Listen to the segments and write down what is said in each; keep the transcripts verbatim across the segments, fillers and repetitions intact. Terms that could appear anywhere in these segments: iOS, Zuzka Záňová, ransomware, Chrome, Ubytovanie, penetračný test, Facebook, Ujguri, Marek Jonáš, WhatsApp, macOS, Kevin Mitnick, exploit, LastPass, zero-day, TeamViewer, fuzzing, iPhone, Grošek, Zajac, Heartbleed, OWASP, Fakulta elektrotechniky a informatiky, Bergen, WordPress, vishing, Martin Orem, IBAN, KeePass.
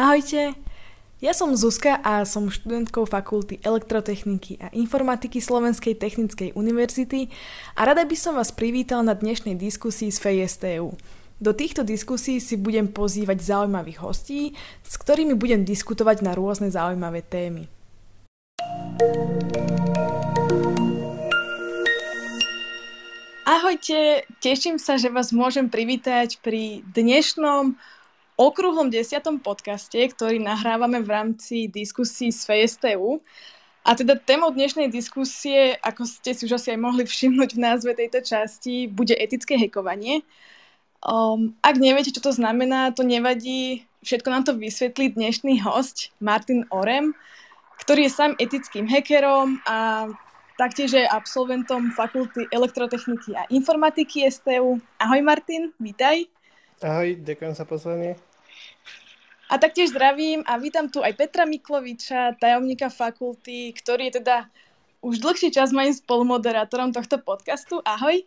Ahojte, ja som Zuzka a som študentkou Fakulty elektrotechniky a informatiky Slovenskej technickej univerzity a rada by som vás privítal na dnešnej diskusii z ef e es té ú. Do týchto diskusí si budem pozývať zaujímavých hostí, s ktorými budem diskutovať na rôzne zaujímavé témy. Ahojte, teším sa, že vás môžem privítať pri dnešnom okrúhlom desiatom podcaste, ktorý nahrávame v rámci diskusí z ef e es té ú. A teda témou dnešnej diskusie, ako ste si už asi aj mohli všimnúť v názve tejto časti, bude etické hackovanie. Um, ak neviete, čo to znamená, to nevadí. Všetko nám to vysvetlí dnešný hosť, Martin Orem, ktorý je sám etickým hackerom a taktiež je absolventom Fakulty elektrotechniky a informatiky es té ú. Ahoj Martin, vítaj. Ahoj, ďakujem za pozvanie. A taktiež zdravím a vítam tu aj Petra Mikuloviča, tajomníka fakulty, ktorý je teda už dlhší čas mojím spolumoderátorom tohto podcastu. Ahoj.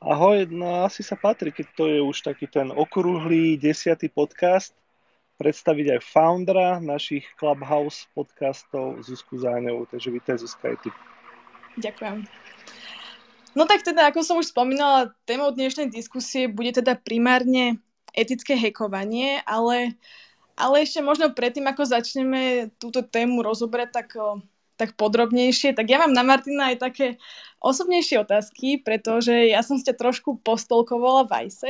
Ahoj, no asi sa patrí, keď to je už taký ten okrúhlý desiatý podcast, predstaviť aj foundera našich Clubhouse podcastov Zuzku Záňovú. Takže vítaj Zuzka aj ty. Ďakujem. No tak teda, ako som už spomínala, témou dnešnej diskusie bude teda primárne etické hackovanie, ale, ale ešte možno predtým, ako začneme túto tému rozoberať tak, tak podrobnejšie, tak ja mám na Martina aj také osobnejšie otázky, pretože ja som ťa trošku postolkovala v í í es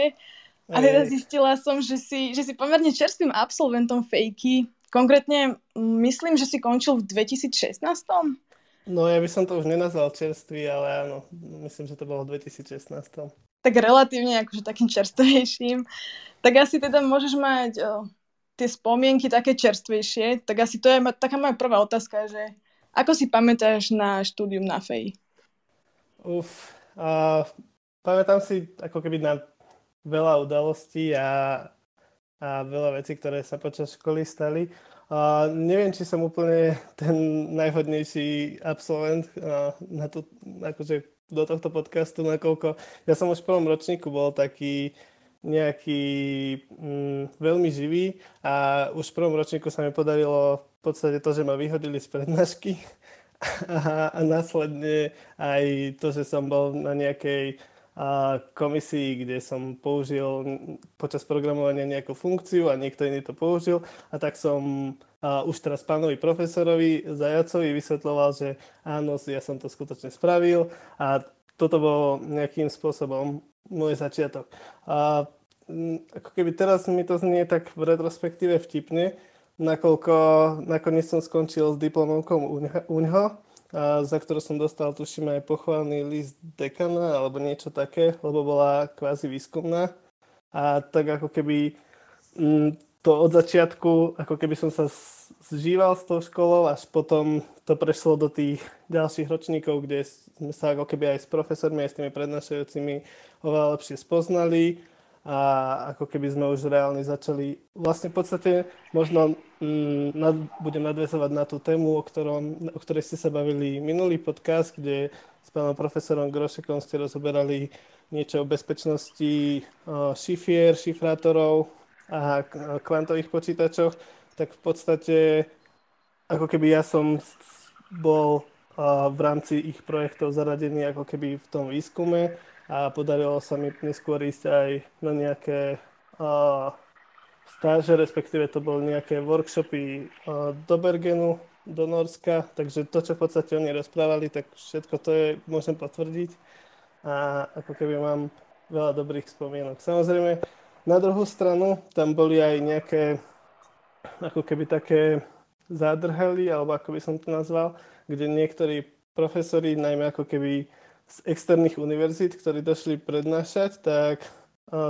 a teda zistila som, že si, že si pomerne čerstvým absolventom fejky, konkrétne myslím, že si končil v dvetisíc šestnásť. No ja by som to už nenazval čerstvý, ale áno, myslím, že to bolo v dvetisíc šestnásť. Tak relatívne akože takým čerstvejším. Tak asi teda môžeš mať o, tie spomienky také čerstvejšie. Tak asi to je ma, taká moja prvá otázka, že ako si pamätáš na štúdium na ef e í? Uf, uh, pamätám si ako keby na veľa udalostí a, a veľa vecí, ktoré sa počas školy stali. Uh, neviem, či som úplne ten najhodnejší absolvent uh, na to, akože do tohto podcastu, nakoľko ja som už v prvom ročníku bol taký nejaký mm, veľmi živý a už v prvom ročníku sa mi podarilo v podstate to, že ma vyhodili z prednášky a, a následne aj to, že som bol na nejakej a komisii, kde som použil počas programovania nejakú funkciu a niekto iný to použil a tak som a už teraz pánovi profesorovi Zajacovi vysvetľoval, že áno, ja som to skutočne spravil a toto bol nejakým spôsobom môj začiatok. A ako keby teraz mi to znie tak v retrospektíve vtipne, nakoľko nakoniec som skončil s diplomovkou UNHO, za ktorú som dostal, tuším, aj pochválny list dekana alebo niečo také, lebo bola kvázi výskumná. A tak ako keby to od začiatku, ako keby som sa zžíval s tou školou, až potom to prešlo do tých ďalších ročníkov, kde sme sa ako keby aj s profesormi, aj s tými prednášajúcimi oveľa lepšie spoznali a ako keby sme už reálne začali. Vlastne v podstate možno mm, nad, budem nadväzovať na tú tému, o, ktorom, o ktorej ste sa bavili minulý podcast, kde s pánom profesorom Grošekom ste rozoberali niečo o bezpečnosti o, šifier, šifrátorov a kvantových počítačoch, tak v podstate ako keby ja som bol o, v rámci ich projektov zaradený ako keby v tom výskume a podarilo sa mi neskôr ísť aj na nejaké uh, stáže, respektíve to boli nejaké workshopy uh, do Bergenu, do Norska, takže to, čo v podstate oni rozprávali, tak všetko to je, môžem potvrdiť a ako keby mám veľa dobrých spomienok. Samozrejme, na druhú stranu tam boli aj nejaké ako keby také zádrhely, alebo ako by som to nazval, kde niektorí profesori, najmä ako keby z externých univerzít, ktorí došli prednášať, tak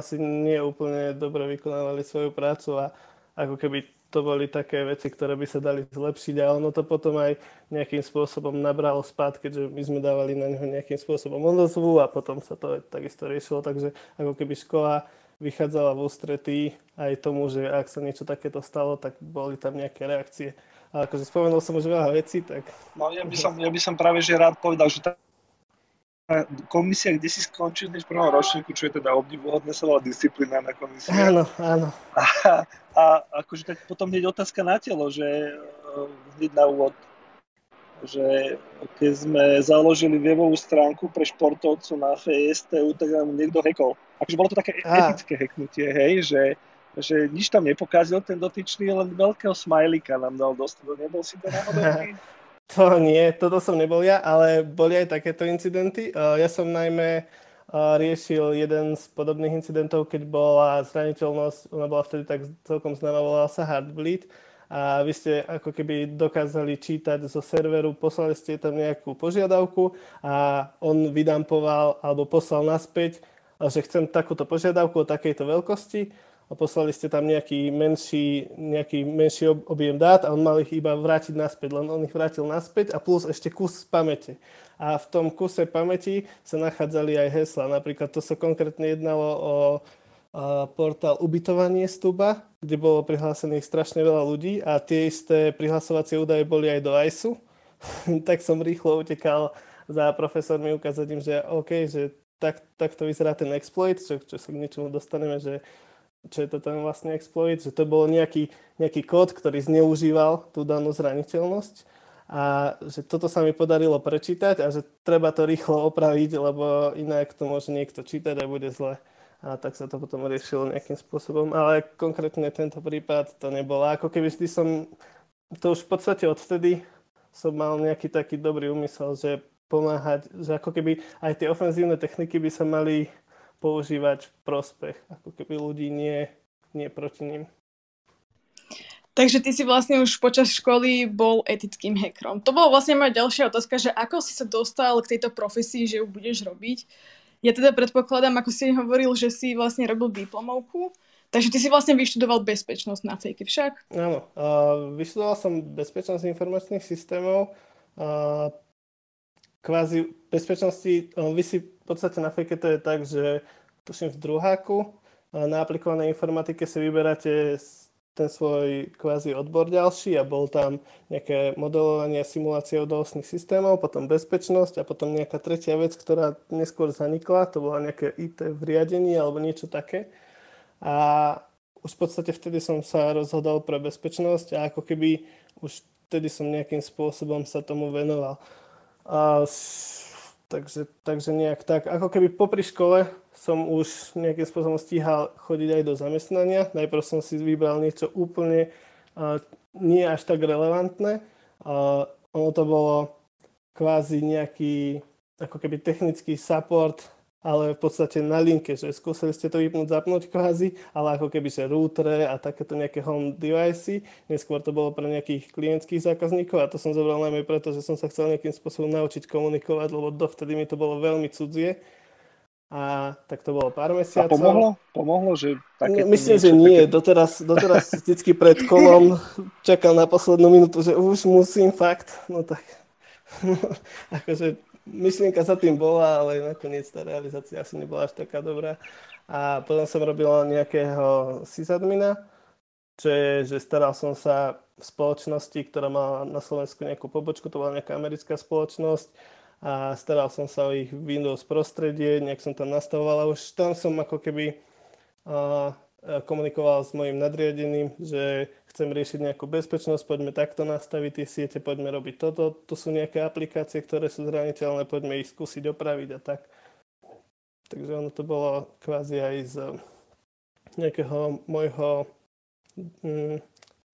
si nie úplne dobre vykonávali svoju prácu a ako keby to boli také veci, ktoré by sa dali zlepšiť a ono to potom aj nejakým spôsobom nabralo spád, keďže my sme dávali na neho nejakým spôsobom odozvu a potom sa to takisto riešilo, takže ako keby škola vychádzala v ústretí aj tomu, že ak sa niečo takéto stalo, tak boli tam nejaké reakcie. A akože spomenul som už veľa vecí, tak... No ja by som, ja by som práve že rád povedal, že tá komisia, kde si skončil než prvého ročníku, čo je teda obdivuhodné, sa volá disciplinárna komisia. Áno, áno. A, a akože tak potom hneď otázka na telo, že hneď na úvod, že keď sme založili webovú stránku pre športovcov na ef es té ú, tak nám niekto hackol. Akože bolo to také ah. etické hacknutie, hej, že, že nič tam nepokázil ten dotyčný, len veľkého smajlika nám dal dostať. Nebol si to náhodou? To nie, toto som nebol ja, ale boli aj takéto incidenty. Ja som najmä riešil jeden z podobných incidentov, keď bola zraniteľnosť, ona bola vtedy tak celkom známa, volala sa Heartbleed a vy ste ako keby dokázali čítať zo serveru, poslali ste tam nejakú požiadavku a on vydumpoval alebo poslal naspäť, že chcem takúto požiadavku o takejto veľkosti a poslali ste tam nejaký menší, nejaký menší objem dát a on mal ich iba vrátiť naspäť, len on ich vrátil naspäť a plus ešte kus pamäte. A v tom kuse pamäti sa nachádzali aj hesla. Napríklad to sa konkrétne jednalo o a, portál Ubytovanie STUBA, kde bolo prihlásených strašne veľa ľudí a tie isté prihlasovacie údaje boli aj do í í esu. Tak som rýchlo utekal za profesormi ukázať im, že OK, že tak, tak to vyzerá ten exploit, čo, čo sa k niečomu dostaneme, že čo je to ten vlastne exploit, že to bol nejaký, nejaký kód, ktorý zneužíval tú danú zraniteľnosť a že toto sa mi podarilo prečítať a že treba to rýchlo opraviť, lebo inak to môže niekto čítať a bude zle. A tak sa to potom riešilo nejakým spôsobom, ale konkrétne tento prípad to nebolo. Ako keby vždy som, to už v podstate odvtedy som mal nejaký taký dobrý úmysel, že pomáhať, že ako keby aj tie ofenzívne techniky by sa mali používať v prospech, ako keby ľudí nie, nie proti ním. Takže ty si vlastne už počas školy bol etickým hackerom. To bola vlastne moja ďalšia otázka, že ako si sa dostal k tejto profesii, že ju budeš robiť. Ja teda predpokladám, ako si hovoril, že si vlastne robil diplomovku, takže ty si vlastne vyštudoval bezpečnosť na cé é ká však? Áno, uh, vyštudoval som bezpečnosť informačných systémov, uh, kvázi bezpečnosti, uh, vy si v podstate na ef é ká to je tak, že tuším v druháku, na aplikovanej informatike si vyberáte ten svoj kvázi odbor ďalší a bol tam nejaké modelovanie, simulácie odolnostných systémov, potom bezpečnosť a potom nejaká tretia vec, ktorá neskôr zanikla, to bola nejaké í té v riadení alebo niečo také. A už v podstate vtedy som sa rozhodol pre bezpečnosť a ako keby už vtedy som nejakým spôsobom sa tomu venoval. A Takže, takže nejak tak. Ako keby popri škole som už nejakým spôsobom stíhal chodiť aj do zamestnania. Najprv som si vybral niečo úplne uh, nie až tak relevantné. Uh, ono to bolo kvázi nejaký ako keby technický support, ale v podstate na linke, že skúsili ste to vypnúť, zapnúť kvázi, ale ako keby že routere a takéto nejaké home device. Neskôr to bolo pre nejakých klientských zákazníkov a to som zobral najmä preto, že som sa chcel nejakým spôsobom naučiť komunikovať, lebo dovtedy mi to bolo veľmi cudzie. A tak to bolo pár mesiacov. A pomohlo? Pomohlo, že také... Myslím, niečo, že nie. Také... Doteraz, doteraz vždycky pred kolom čakal na poslednú minútu, že už musím fakt. No tak... akože... Myšlienka za tým bola, ale nakoniec tá realizácia asi nebola až taká dobrá. A potom som robil nejakého sysadmina, čo je, že staral som sa v spoločnosti, ktorá mala na Slovensku nejakú pobočku, to bola nejaká americká spoločnosť a staral som sa o ich Windows prostredie, nejak som tam nastavoval a už tam som ako keby uh, komunikoval s mojim nadriadeným, že chcem riešiť nejakú bezpečnosť, poďme takto nastaviť tie siete, poďme robiť toto, tu sú nejaké aplikácie, ktoré sú zraniteľné, poďme ich skúsiť opraviť a tak. Takže ono to bolo kvázi aj z nejakého mojho, mm,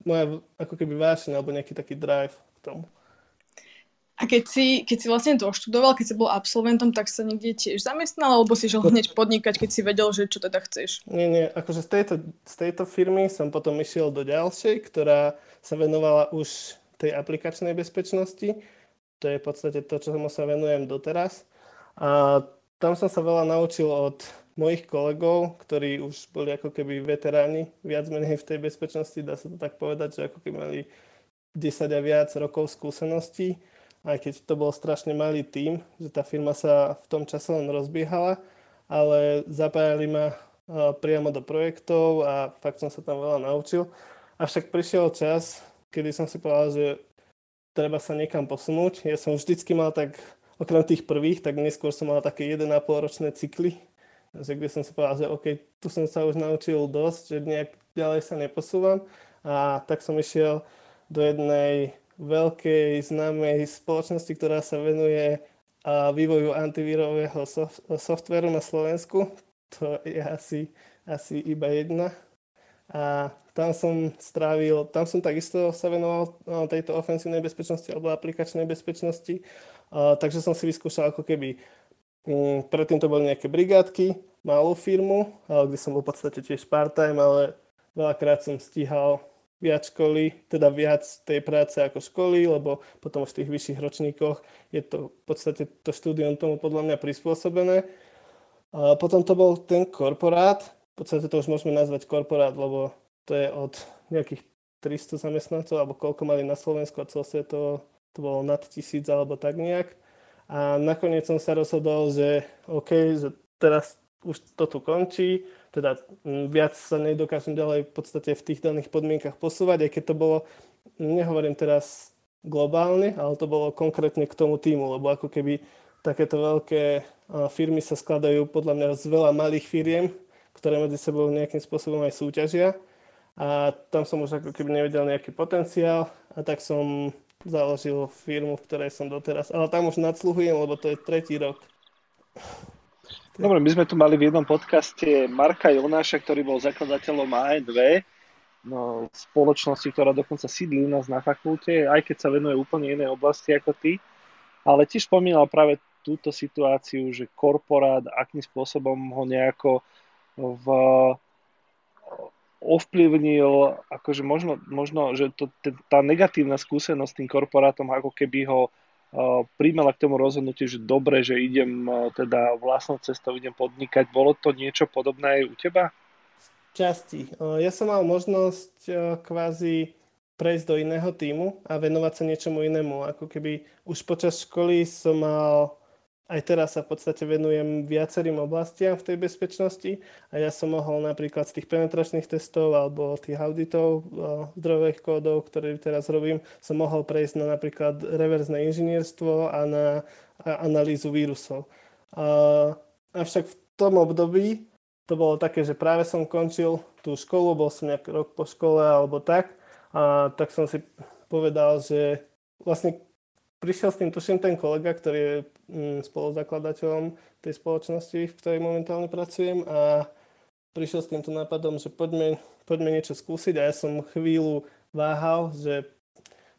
moja ako keby vášeň, alebo nejaký taký drive k tomu. A keď si, keď si vlastne doštudoval, keď si bol absolventom, tak sa niekde tiež zamestnal, alebo si žel hneď podnikať, keď si vedel, že čo teda chceš? Nie, nie. Akože z tejto, z tejto firmy som potom išiel do ďalšej, ktorá sa venovala už tej aplikačnej bezpečnosti. To je v podstate to, čomu sa venujem doteraz. A tam som sa veľa naučil od mojich kolegov, ktorí už boli ako keby veteráni, viac menej v tej bezpečnosti, dá sa to tak povedať, že ako keby mali desať a viac rokov skúseností. Aj keď to bol strašne malý tím, že tá firma sa v tom čase len rozbiehala, ale zapájali ma priamo do projektov a fakt som sa tam veľa naučil. Avšak prišiel čas, kedy som si povedal, že treba sa niekam posunúť. Ja som vždycky mal tak okrem tých prvých, tak neskôr som mal také jeden a pol ročné cykly, že kde som si povedal, že OK, tu som sa už naučil dosť, že nejak ďalej sa neposúvam. A tak som išiel do jednej veľkej známej spoločnosti, ktorá sa venuje vývoju antivírového soft- softvéru na Slovensku. To je asi, asi iba jedna. A tam som strávil, tam som takisto sa venoval tejto ofenzívnej bezpečnosti alebo aplikačnej bezpečnosti. A, takže som si vyskúšal ako keby, m, predtým to boli nejaké brigádky, malú firmu, ale, kde som bol v podstate tiež part-time, ale veľakrát som stíhal viac školy, teda viac tej práce ako školy, lebo potom v tých vyšších ročníkoch je to v podstate to štúdium tomu podľa mňa prispôsobené. A potom to bol ten korporát. V podstate to už môžeme nazvať korporát, lebo to je od nejakých tristo zamestnancov, alebo koľko mali na Slovensku a celosvetovo to bolo nad tisíc alebo tak nejak. A nakoniec som sa rozhodol, že OK, že teraz už to tu končí, teda viac sa nedokážem ďalej v podstate v tých daných podmienkach posúvať, aj keď to bolo, nehovorím teraz globálne, ale to bolo konkrétne k tomu tímu, lebo ako keby takéto veľké firmy sa skladajú podľa mňa z veľa malých firiem, ktoré medzi sebou nejakým spôsobom aj súťažia. A tam som už ako keby nevedel nejaký potenciál a tak som založil firmu, v ktorej som doteraz. Ale tam už nadsluhujem, lebo to je tretí rok. Dobre, my sme tu mali v jednom podcaste Marka Jonáša, ktorý bol zakladateľom á en dvojky, no, spoločnosti, ktorá dokonca sídli u nás na fakulte, aj keď sa venuje úplne inej oblasti ako ty. Ale tiež spomínal práve túto situáciu, že korporát, akým spôsobom ho nejako v, ovplyvnil, akože možno, možno že to, tá negatívna skúsenosť s tým korporátom, ako keby ho uh, príjmala k tomu rozhodnutiu, že dobre, že idem uh, teda vlastnou cestou, idem podnikať. Bolo to niečo podobné aj u teba? Časti. Ja som mal možnosť uh, kvázi prejsť do iného tímu a venovať sa niečomu inému. Ako keby už počas školy som mal... Aj teraz sa v podstate venujem viacerým oblastiam v tej bezpečnosti a ja som mohol napríklad z tých penetračných testov alebo tých auditov zdrojových kódov, ktoré teraz robím, som mohol prejsť na napríklad reverzné inžinierstvo a na a analýzu vírusov. A, avšak v tom období to bolo také, že práve som končil tú školu, bol som nejak rok po škole alebo tak, a tak som si povedal, že vlastne prišiel s tým, tuším, ten kolega, ktorý je spoluzakladateľom tej spoločnosti, v ktorej momentálne pracujem, a prišiel s týmto nápadom, že poďme, poďme niečo skúsiť, a ja som chvíľu váhal, že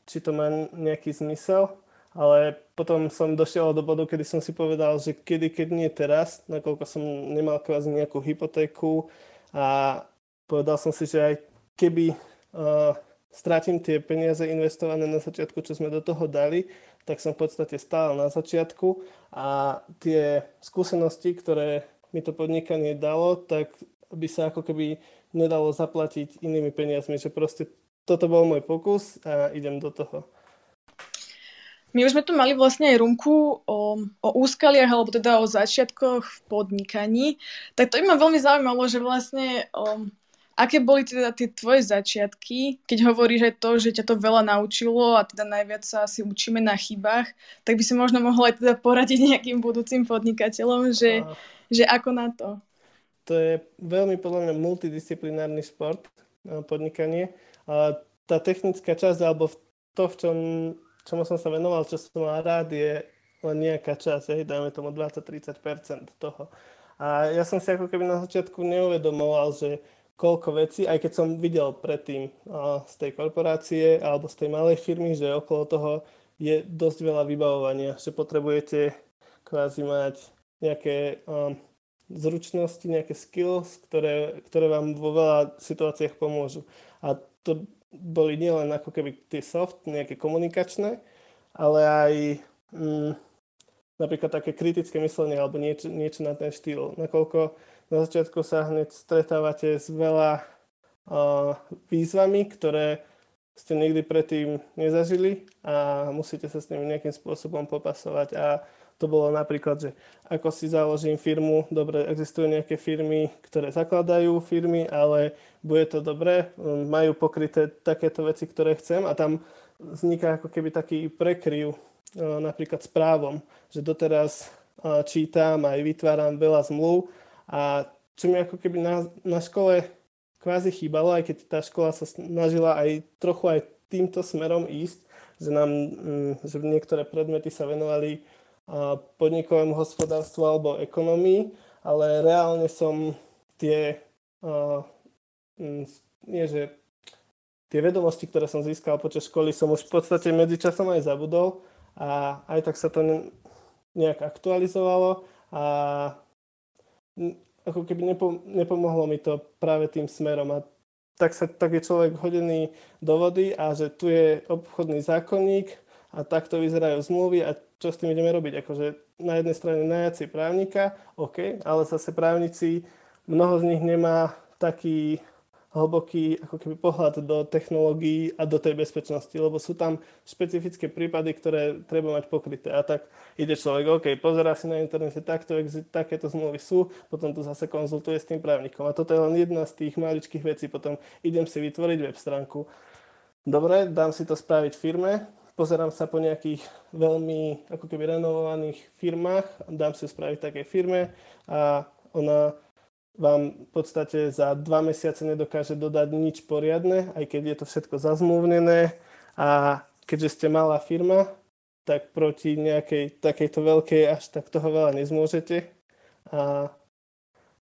či to má nejaký zmysel, ale potom som došiel do bodu, kedy som si povedal, že kedy, keď nie teraz, nakoľko som nemal kvázi nejakú hypotéku a povedal som si, že aj keby uh, strátim tie peniaze investované na začiatku, čo sme do toho dali, tak som v podstate stál na začiatku a tie skúsenosti, ktoré mi to podnikanie dalo, tak by sa ako keby nedalo zaplatiť inými peniazmi, že proste toto bol môj pokus a idem do toho. My už sme tu mali vlastne aj rumku o, o úskaliach, alebo teda o začiatkoch v podnikaní, tak to by ma veľmi zaujímalo, že vlastne... O, aké boli teda tie tvoje začiatky, keď hovoríš aj to, že ťa to veľa naučilo a teda najviac sa asi učíme na chybách, tak by si možno mohla aj teda poradiť nejakým budúcim podnikateľom, že, a... že ako na to? To je veľmi podľa mňa multidisciplinárny šport, podnikanie. A tá technická časť, alebo to, v čom, čomu som sa venoval, čo som mal rád, je len nejaká časť, hej, dajme tomu dvadsať až tridsať percent toho. A ja som si ako keby na začiatku neuvedomoval, že koľko vecí, aj keď som videl predtým a, z tej korporácie alebo z tej malej firmy, že okolo toho je dosť veľa vybavovania, že potrebujete kvázi mať nejaké a, zručnosti, nejaké skills, ktoré, ktoré vám vo veľa situáciách pomôžu. A to boli nielen ako keby tie soft, nejaké komunikačné, ale aj mm, napríklad také kritické myslenie alebo niečo, niečo na ten štýl, nakoľko na začiatku sa hneď stretávate s veľa uh, výzvami, ktoré ste nikdy predtým nezažili a musíte sa s nimi nejakým spôsobom popasovať. A to bolo napríklad, že ako si založím firmu, dobre, existujú nejaké firmy, ktoré zakladajú firmy, ale bude to dobre, majú pokryté takéto veci, ktoré chcem, a tam vzniká ako keby taký prekryv napríklad s právom, že doteraz čítam aj vytváram veľa zmluv a čo mi ako keby na, na škole kvázi chýbalo, aj keď tá škola sa snažila aj trochu aj týmto smerom ísť, že nám že niektoré predmety sa venovali podnikovému hospodárstvu alebo ekonomii, ale reálne som tie, nie že tie vedomosti, ktoré som získal počas školy, som už v podstate medzičasom aj zabudol a aj tak sa to nejak aktualizovalo a ako keby nepomohlo mi to práve tým smerom a tak, sa, tak je človek hodený do vody a že tu je obchodný zákonník a takto vyzerajú zmluvy a čo s tým ideme robiť? Akože na jednej strane najaci právnika, OK, ale zase právnici, mnoho z nich nemá taký hlboký ako keby pohľad do technológií a do tej bezpečnosti, lebo sú tam špecifické prípady, ktoré treba mať pokryté. A tak ide človek, OK, pozerá si na internete, takto, takéto zmluvy sú, potom to zase konzultuje s tým právnikom. A toto je len jedna z tých maličkých vecí. Potom idem si vytvoriť web stránku. Dobre, dám si to spraviť firme, pozerám sa po nejakých veľmi ako keby renovovaných firmách, dám si spraviť takej firme a ona vám v podstate za dva mesiace nedokáže dodať nič poriadne, aj keď je to všetko zazmluvnené a keďže ste malá firma, tak proti nejakej takejto veľkej až tak toho veľa nezmôžete a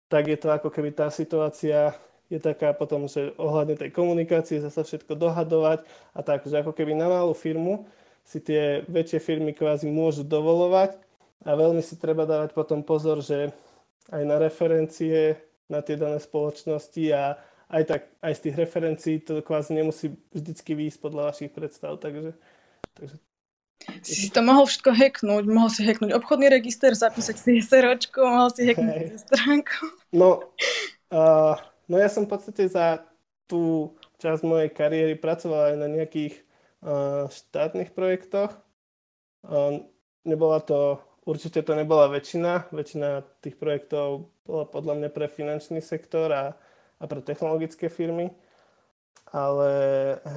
tak je to ako keby tá situácia je taká potom, že ohľadne tej komunikácie zasa všetko dohadovať a tak, že ako keby na malú firmu si tie väčšie firmy kvázi môžu dovolovať a veľmi si treba dávať potom pozor, že aj na referencie, na tie dané spoločnosti a aj, tak, aj z tých referencií to kvázi nemusí vždycky výjsť podľa vašich predstav. Takže, takže... Si to mohol všetko hacknúť, mohol si hacknúť obchodný register, zapísať si SROčko, mohol si hacknúť stránku. No, uh, no ja som v podstate za tú časť mojej kariéry pracoval aj na nejakých uh, štátnych projektoch. Uh, nebola to... Určite to nebola väčšina. Väčšina tých projektov bola podľa mňa pre finančný sektor a, a pre technologické firmy. Ale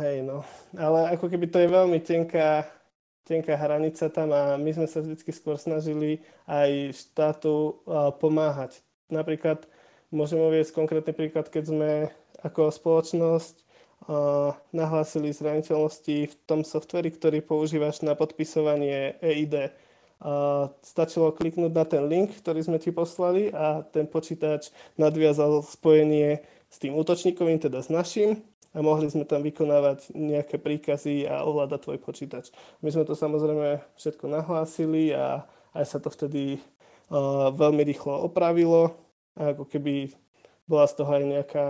hej, no. Ale ako keby to je veľmi tenká, tenká hranica tam a my sme sa vždycky skôr snažili aj štátu pomáhať. Napríklad môžem uviesť konkrétny príklad, keď sme ako spoločnosť uh, nahlásili zraniteľnosti v tom softveri, ktorý používaš na podpisovanie é í dé. A stačilo kliknúť na ten link, ktorý sme ti poslali a ten počítač nadviazal spojenie s tým útočníkovým, teda s naším a mohli sme tam vykonávať nejaké príkazy a ovládať tvoj počítač. My sme to samozrejme všetko nahlásili a aj sa to vtedy uh, veľmi rýchlo opravilo a ako keby bola z toho aj nejaká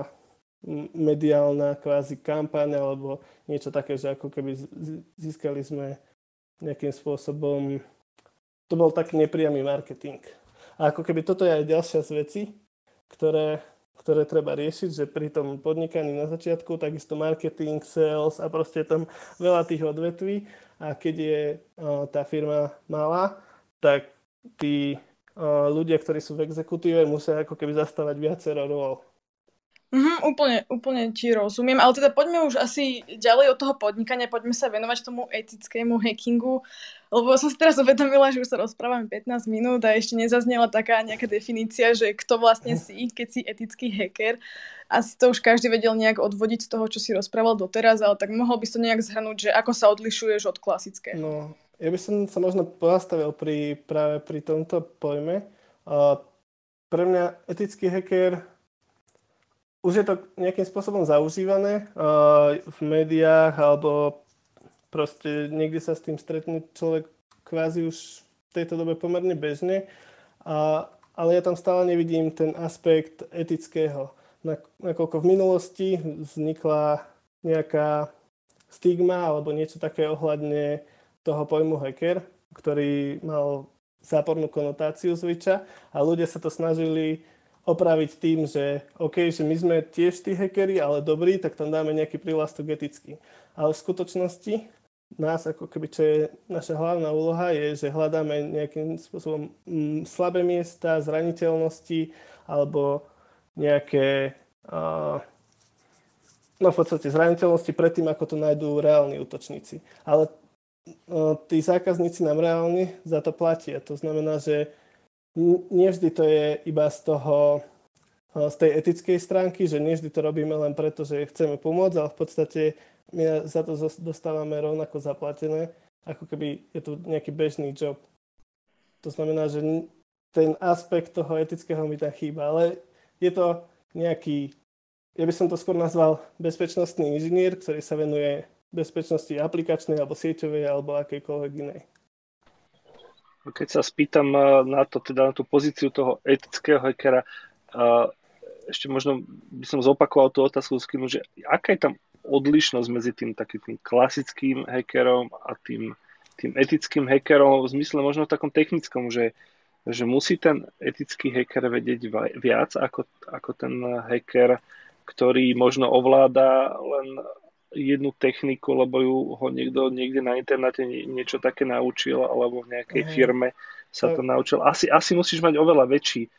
mediálna kvázi kampaň alebo niečo také, že ako keby získali sme nejakým spôsobom. To bol taký nepriamy marketing. A ako keby toto je aj ďalšia z vecí, ktoré, ktoré treba riešiť, že pri tom podnikaní na začiatku takisto marketing, sales a proste je tam veľa tých odvetví a keď je o, tá firma malá, tak tí o, ľudia, ktorí sú v exekutíve, musia ako keby zastávať viacero rôl. Mm-hmm, úplne, úplne ti rozumiem, ale teda poďme už asi ďalej od toho podnikania, poďme sa venovať tomu etickému hackingu, lebo som si teraz uvedomila, že už sa rozprávame pätnásť minút a ešte nezaznela taká nejaká definícia, že kto vlastne si, keď si etický hacker. Asi to už každý vedel nejak odvodiť z toho, čo si rozprával doteraz, ale tak mohol by si to nejak zhrnúť, že ako sa odlišuješ od klasického? No, ja by som sa možno pozastavil pri, práve pri tomto pojme. Uh, pre mňa etický hacker... Už je to nejakým spôsobom zaužívané uh, v médiách alebo proste niekde sa s tým stretne človek kvázi už v tejto dobe pomerne bežne, uh, ale ja tam stále nevidím ten aspekt etického. Nakoľko v minulosti vznikla nejaká stigma alebo niečo také ohľadne toho pojmu hacker, ktorý mal zápornú konotáciu zvyča a ľudia sa to snažili opraviť tým, že OK, že my sme tiež tí hackeri, ale dobrí, tak tam dáme nejaký prílastok etický. Ale v skutočnosti nás, ako keby, čo je naša hlavná úloha, je, že hľadáme nejakým spôsobom m, slabé miesta, zraniteľnosti, alebo nejaké uh, no v podstate zraniteľnosti predtým, ako to nájdú reálni útočníci. Ale tí zákazníci nám reálne za to platia. To znamená, že nevždy to je iba z toho, z tej etickej stránky, že nevždy to robíme len preto, že chceme pomôcť, ale v podstate my za to dostávame rovnako zaplatené, ako keby je to nejaký bežný job. To znamená, že ten aspekt toho etického mi tam chýba, ale je to nejaký, ja by som to skôr nazval bezpečnostný inžinier, ktorý sa venuje bezpečnosti aplikačnej, alebo sieťovej, alebo akejkoľvek inej. Keď sa spýtam na to, teda na tú pozíciu toho etického hackera, ešte možno by som zopakoval tú otázku, že aká je tam odlišnosť medzi tým takým tým klasickým hackerom a tým, tým etickým hackerom, v zmysle možno v takom technickom, že, že musí ten etický hacker vedieť viac ako, ako ten hacker, ktorý možno ovláda len jednu techniku, lebo ju ho niekto niekde na internete niečo také naučil, alebo v nejakej uh-huh. firme sa to uh-huh. naučil. Asi, asi musíš mať oveľa väčší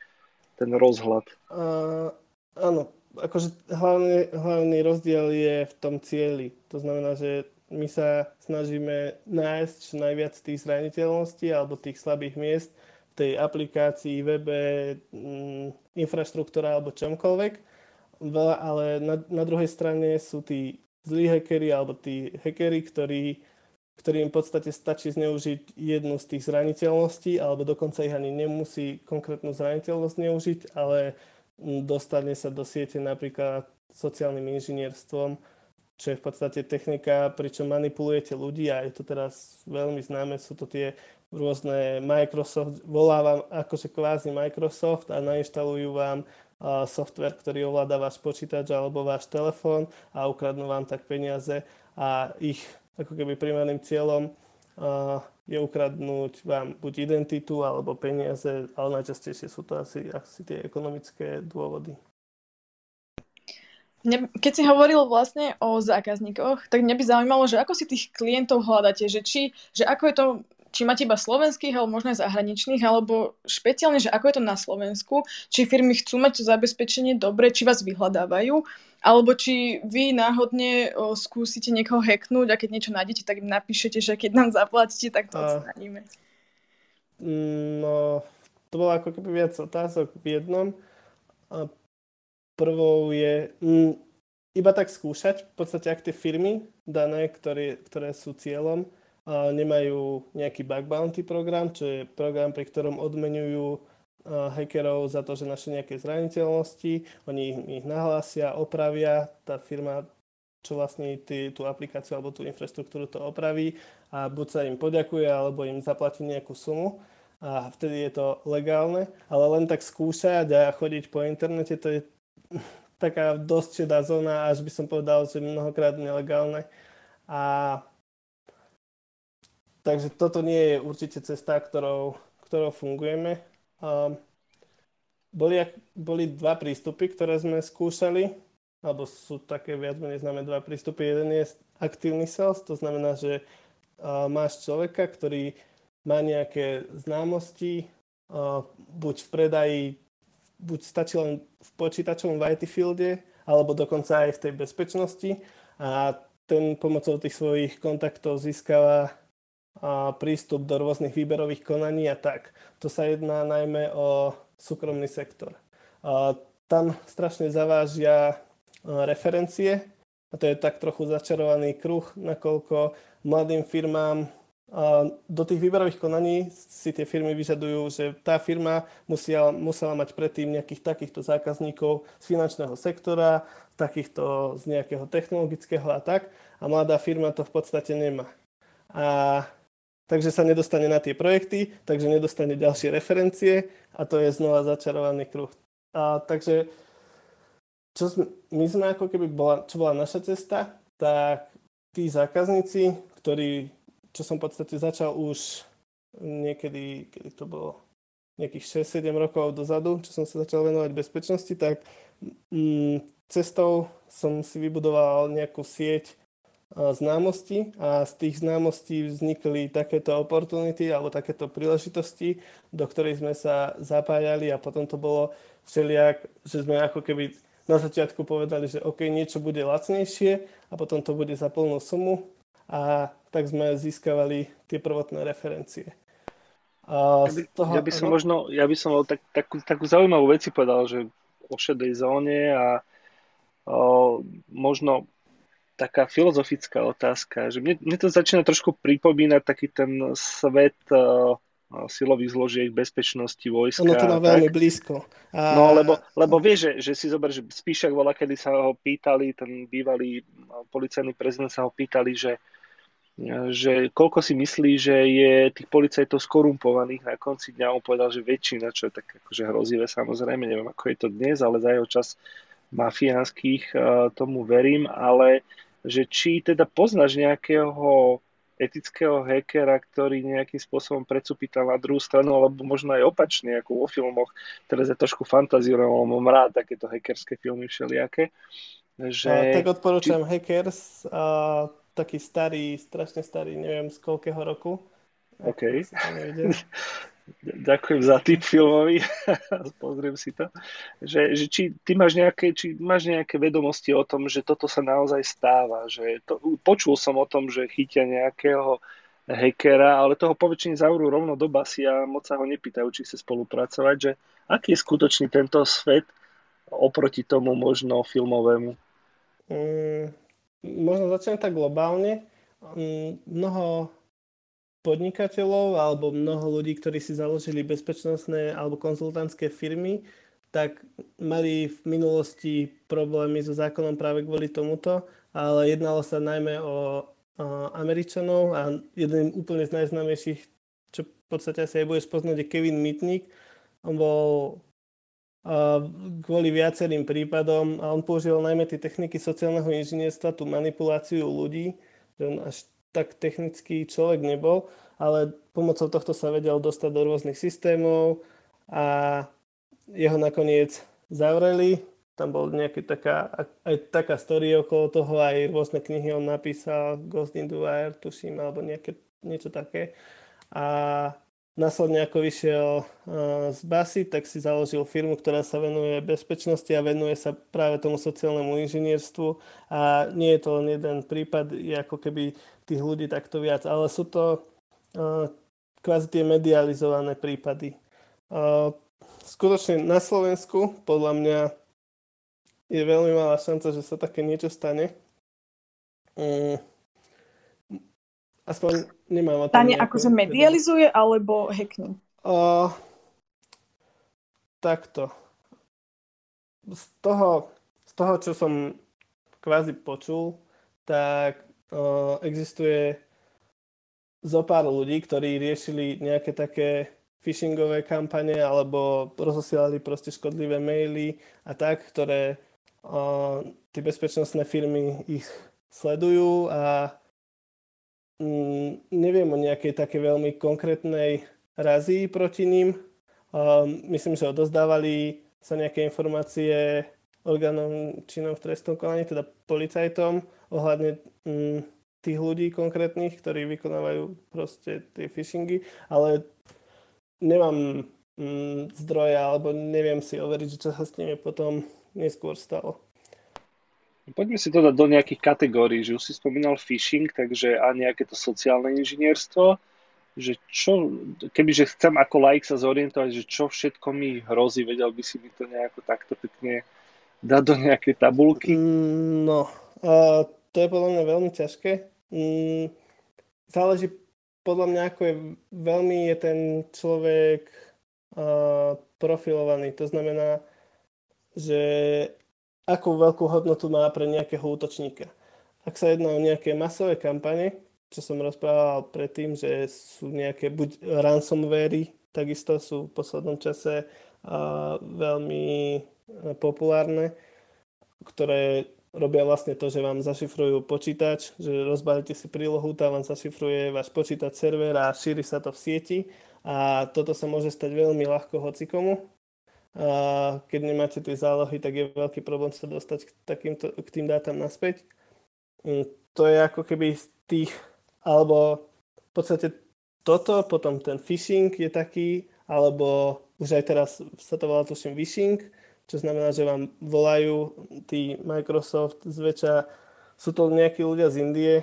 ten rozhľad. Uh, áno, akože hlavný, hlavný rozdiel je v tom cieli. To znamená, že my sa snažíme nájsť čo najviac tých zraniteľností alebo tých slabých miest v tej aplikácii, webe, m, infraštruktúra alebo čomkoľvek. Veľa, ale na, na druhej strane sú tí zlí hackeri alebo tí hackeri, ktorí, ktorým v podstate stačí zneužiť jednu z tých zraniteľností alebo dokonca ich ani nemusí konkrétnu zraniteľnosť zneužiť, ale dostane sa do siete napríklad sociálnym inžinierstvom, čo je v podstate technika, pričom manipulujete ľudí a je to teraz veľmi známe, sú to tie rôzne Microsoft, volá vám akože kvázi Microsoft a nainštalujú vám software, ktorý ovláda váš počítač alebo váš telefón a ukradnú vám tak peniaze a ich ako keby primárnym cieľom uh, je ukradnúť vám buď identitu alebo peniaze, ale najčastejšie sú to asi, asi tie ekonomické dôvody. Keď si hovoril vlastne o zákazníkoch, tak mňa by zaujímalo, že ako si tých klientov hľadáte, že, či, že ako je to, či máte iba slovenských, alebo možno aj zahraničných, alebo špeciálne, že ako je to na Slovensku, či firmy chcú mať to zabezpečenie dobre, či vás vyhľadávajú, alebo či vy náhodne o, skúsite niekoho hacknúť a keď niečo nájdete, tak im napíšete, že keď nám zaplatíte, tak to odstraníme. No, to bolo ako keby viac otázok v jednom. A prvou je m, iba tak skúšať, v podstate ak tie firmy dané, ktoré, ktoré sú cieľom, nemajú nejaký bug bounty program, čo je program, pri ktorom odmeňujú hackerov za to, že našli nejaké zraniteľnosti, oni ich, ich nahlásia, opravia, tá firma, čo vlastne tý, tú aplikáciu alebo tú infraštruktúru to opraví a buď sa im poďakuje, alebo im zaplatí nejakú sumu a vtedy je to legálne, ale len tak skúšať a chodiť po internete, to je taká dosť šedá zóna, až by som povedal, že mnohokrát nelegálne a takže toto nie je určite cesta, ktorou, ktorou fungujeme. Um, boli, boli dva prístupy, ktoré sme skúšali, alebo sú také viac menej známe dva prístupy. Jeden je aktívny sales, to znamená, že uh, máš človeka, ktorý má nejaké známosti, uh, buď v predaji, buď stačí len v počítačovom v í té fielde, alebo dokonca aj v tej bezpečnosti. A ten pomocou tých svojich kontaktov získava a prístup do rôznych výberových konaní a tak. To sa jedná najmä o súkromný sektor. A tam strašne zavážia referencie a to je tak trochu začarovaný kruh, nakoľko mladým firmám do tých výberových konaní si tie firmy vyžadujú, že tá firma musia, musela mať predtým nejakých takýchto zákazníkov z finančného sektora, takýchto z nejakého technologického a tak a mladá firma to v podstate nemá. A takže sa nedostane na tie projekty, takže nedostane ďalšie referencie a to je znova začarovaný kruh. A takže čo sme, my sme ako keby bola, čo bola naša cesta, tak tí zákazníci, ktorí, čo som v podstate začal už niekedy, kedy to bolo nejakých šesť sedem rokov dozadu, čo som sa začal venovať bezpečnosti, tak mm, cestou som si vybudoval nejakú sieť známosti a z tých známostí vznikli takéto opportunity alebo takéto príležitosti, do ktorých sme sa zapájali a potom to bolo všelijak, že sme ako keby na začiatku povedali, že OK, niečo bude lacnejšie a potom to bude za plnú sumu a tak sme získavali tie prvotné referencie. A ja, by, toho, ja by som no... možno, ja by som tak, takú, takú zaujímavú vec povedal, že o šedej zóne a o, možno taká filozofická otázka, že mne, mne to začína trošku pripomínať taký ten svet o, silových zložiek, bezpečnosti, vojska. Ono to má veľmi blízko. A... No, lebo, lebo vieš, že, že si zober, že Spíšak volá, kedy sa ho pýtali, ten bývalý policajný prezident sa ho pýtali, že, že koľko si myslí, že je tých policajtov skorumpovaných. Na konci dňa on povedal, že väčšina, čo je tak akože hrozivé, samozrejme, neviem, ako je to dnes, ale za jeho čas mafiánskych tomu verím, ale že či teda poznáš nejakého etického hackera, ktorý nejakým spôsobom predsupítal na druhú stranu, alebo možno aj opačne, ako vo filmoch. Teraz je trošku fantazírujem, ale mám rád takéto hackerské filmy všelijaké. Že... Tak odporúčam či... Hackers, uh, taký starý, strašne starý, neviem z koľkého roku. OK. Ďakujem za tip filmový. Pozriem si to. Že, že či ty máš nejaké, či máš nejaké vedomosti o tom, že toto sa naozaj stáva. Že to, počul som o tom, že chytia nejakého hackera, ale toho poväčšine zavrú rovno do basy a moc sa ho nepýtajú, či chce spolupracovať. Že aký je skutočný tento svet oproti tomu možno filmovému? Mm, možno začnem tak globálne. Mm, mnoho... podnikateľov alebo mnoho ľudí, ktorí si založili bezpečnostné alebo konzultantské firmy, tak mali v minulosti problémy so zákonom práve kvôli tomuto, ale jednalo sa najmä o, o Američanov a jeden úplne z najznámejších, čo v podstate asi aj budeš poznať, je Kevin Mitnick. On bol a, kvôli viacerým prípadom a on použil najmä tie techniky sociálneho inžinierstva, tú manipuláciu ľudí, že on až tak technický človek nebol, ale pomocou tohto sa vedel dostať do rôznych systémov a jeho nakoniec zavreli. Tam bol nejaká taká, aj taká story okolo toho, aj rôzne knihy on napísal, Ghost in the Wire, tuším, alebo nejaké, niečo také. A následne ako vyšiel z basy, tak si založil firmu, ktorá sa venuje bezpečnosti a venuje sa práve tomu sociálnemu inžinierstvu. A nie je to len jeden prípad, je ako keby tých ľudí takto viac, ale sú to uh, kvázi tie medializované prípady. Uh, skutočne na Slovensku podľa mňa je veľmi malá šanca, že sa také niečo stane. Um, aspoň nemám... Stane akože medializuje alebo hackne? Uh, takto. Z toho, z toho, čo som kvázi počul, tak Uh, existuje zo pár ľudí, ktorí riešili nejaké také phishingové kampane alebo rozosielali proste škodlivé maily a tak, ktoré uh, tie bezpečnostné firmy ich sledujú a mm, neviem o nejakej také veľmi konkrétnej razii proti ním. Uh, myslím, že odozdávali sa nejaké informácie orgánom činom v trestnom konaní, teda policajtom, ohľadne m, tých ľudí konkrétnych, ktorí vykonávajú proste tie phishingy, ale nemám m, zdroja, alebo neviem si overiť, že čo sa s nimi potom neskôr stalo. Poďme si to dať do nejakých kategórií, že už si spomínal phishing, takže a nejaké to sociálne inžinierstvo, že čo, kebyže chcem ako laik sa zorientovať, že čo všetko mi hrozí, vedel by si mi to nejako takto pekne dať do nejakej tabuľky? No, uh, to je podľa mňa veľmi ťažké. Mm, záleží podľa mňa, ako je veľmi je ten človek uh, profilovaný. To znamená, že akú veľkú hodnotu má pre nejakého útočníka. Ak sa jedná o nejaké masové kampane, čo som rozprával predtým, že sú nejaké buď ransomwary, takisto sú v poslednom čase uh, veľmi... populárne, ktoré robia vlastne to, že vám zašifrujú počítač, že rozbalíte si prílohu, tá vám zašifruje váš počítač server a šíri sa to v sieti a toto sa môže stať veľmi ľahko hocikomu. A keď nemáte tie zálohy, tak je veľký problém sa dostať k, takýmto, k tým dátam naspäť. To je ako keby z tých, alebo v podstate toto, potom ten phishing je taký, alebo už aj teraz sa to volá tuším vishing, čo znamená, že vám volajú tí Microsoft zväčša. Sú to nejakí ľudia z Indie,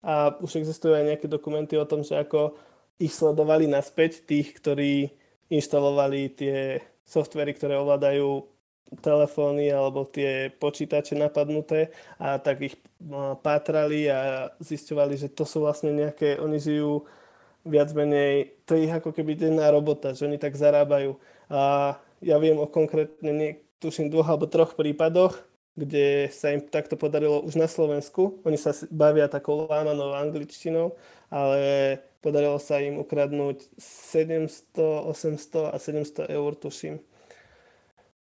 a už existujú aj nejaké dokumenty o tom, že ako ich sledovali naspäť tých, ktorí inštalovali tie softvery, ktoré ovládajú telefóny alebo tie počítače napadnuté, a tak ich pátrali a zisťovali, že to sú vlastne nejaké, oni žijú viac menej, to je ich ako keby denná robota, že oni tak zarábajú. A ja viem o konkrétne, nie, tuším, dvoch alebo troch prípadoch, kde sa im takto podarilo už na Slovensku. Oni sa bavia takou lámanou angličtinou, ale podarilo sa im ukradnúť sedemsto, osemsto a sedemsto eur, tuším.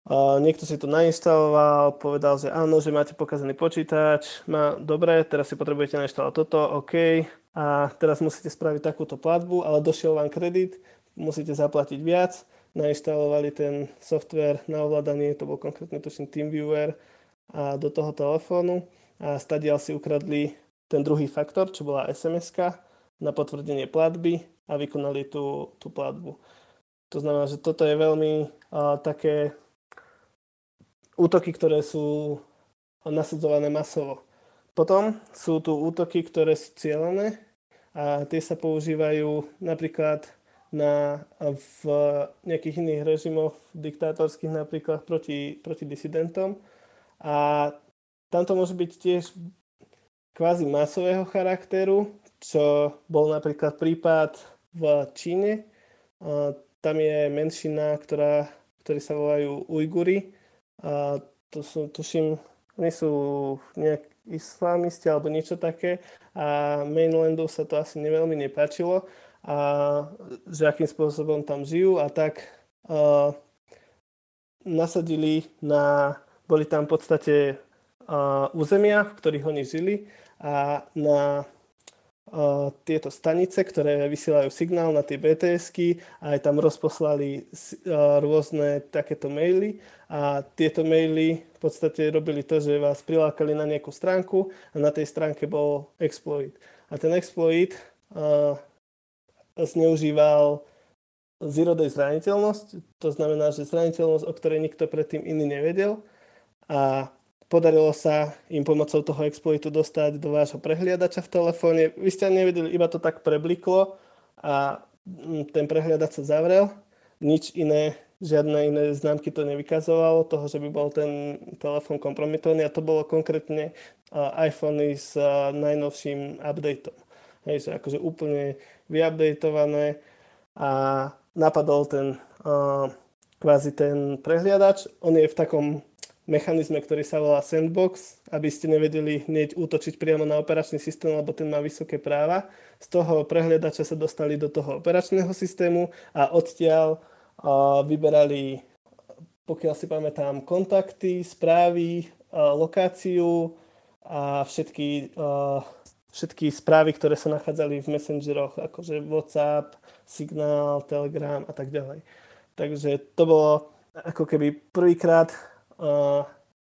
Uh, niekto si to nainštaloval, povedal, že áno, že máte pokazený počítač, má, dobre, teraz si potrebujete nainštalovať toto, OK, a teraz musíte spraviť takúto platbu, ale došiel vám kredit, musíte zaplatiť viac, nainštalovali ten software na ovládanie, to bol konkrétne tuším TeamViewer, a do toho telefónu, a stadiaľ si ukradli ten druhý faktor, čo bola es em eska na potvrdenie platby, a vykonali tú, tú platbu. To znamená, že toto je veľmi uh, také útoky, ktoré sú nasudzované masovo. Potom sú tu útoky, ktoré sú cielené, a tie sa používajú napríklad na, v nejakých iných režimoch, diktátorských napríklad, proti, proti disidentom. A tam to môže byť tiež kvázi masového charakteru, čo bol napríklad prípad v Číne. A tam je menšina, ktorá, ktorí sa volajú Ujguri. A to sú, tuším, oni sú nejak islámisti alebo niečo také, a mainlandu sa to asi veľmi nepáčilo, a že akým spôsobom tam žijú, a tak uh, nasadili na, boli tam v podstate uh, územia, v ktorých oni žili, a na uh, tieto stanice, ktoré vysielajú signál, na tie bé té esky, aj tam rozposlali uh, rôzne takéto maily. A tieto maily v podstate robili to, že vás prilákali na nejakú stránku, a na tej stránke bol exploit. A ten exploit uh, zneužíval zero-day zraniteľnosť, to znamená, že zraniteľnosť, o ktorej nikto predtým iný nevedel, a podarilo sa im pomocou toho exploitu dostať do vášho prehliadača v telefóne. Vy ste nevedeli, iba to tak prebliklo, a ten prehliadač sa zavrel, nič iné, žiadne iné známky to nevykazovalo, toho, že by bol ten telefón kompromitovaný, a to bolo konkrétne uh, iPhony s uh, najnovším updateom. Hej, že akože úplne vyupdatované, a napadol ten uh, kvázi ten prehliadač. On je v takom mechanizme, ktorý sa volá sandbox, aby ste nevedeli hneď útočiť priamo na operačný systém, lebo ten má vysoké práva. Z toho prehliadača sa dostali do toho operačného systému, a odtiaľ vyberali, pokiaľ si pamätám, kontakty, správy, lokáciu a všetky, všetky správy, ktoré sa nachádzali v messengeroch, akože WhatsApp, Signál, Telegram a tak ďalej. Takže to bolo ako keby prvýkrát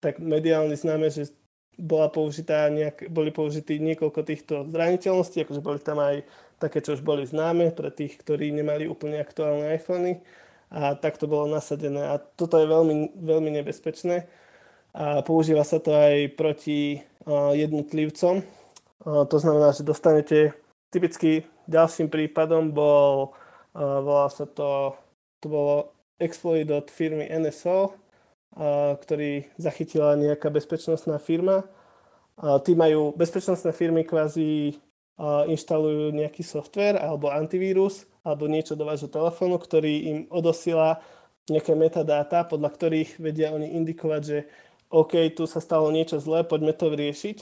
tak mediálne známe, že bola použitá nejak, boli použití niekoľko týchto zraniteľností, akože boli tam aj také, čo už boli známe pre tých, ktorí nemali úplne aktuálne iPhony. A tak to bolo nasadené. A toto je veľmi, veľmi nebezpečné. A používa sa to aj proti uh, jednotlivcom. Uh, to znamená, že dostanete... Typicky ďalším prípadom bol, uh, volá sa to, to bolo exploit od firmy en es o, uh, ktorý zachytila nejaká bezpečnostná firma. Uh, tí majú bezpečnostné firmy kvázi... inštalujú nejaký softvér alebo antivírus alebo niečo do vášho telefónu, ktorý im odosiela nejaké metadáta, podľa ktorých vedia oni indikovať, že OK, tu sa stalo niečo zlé, poďme to riešiť.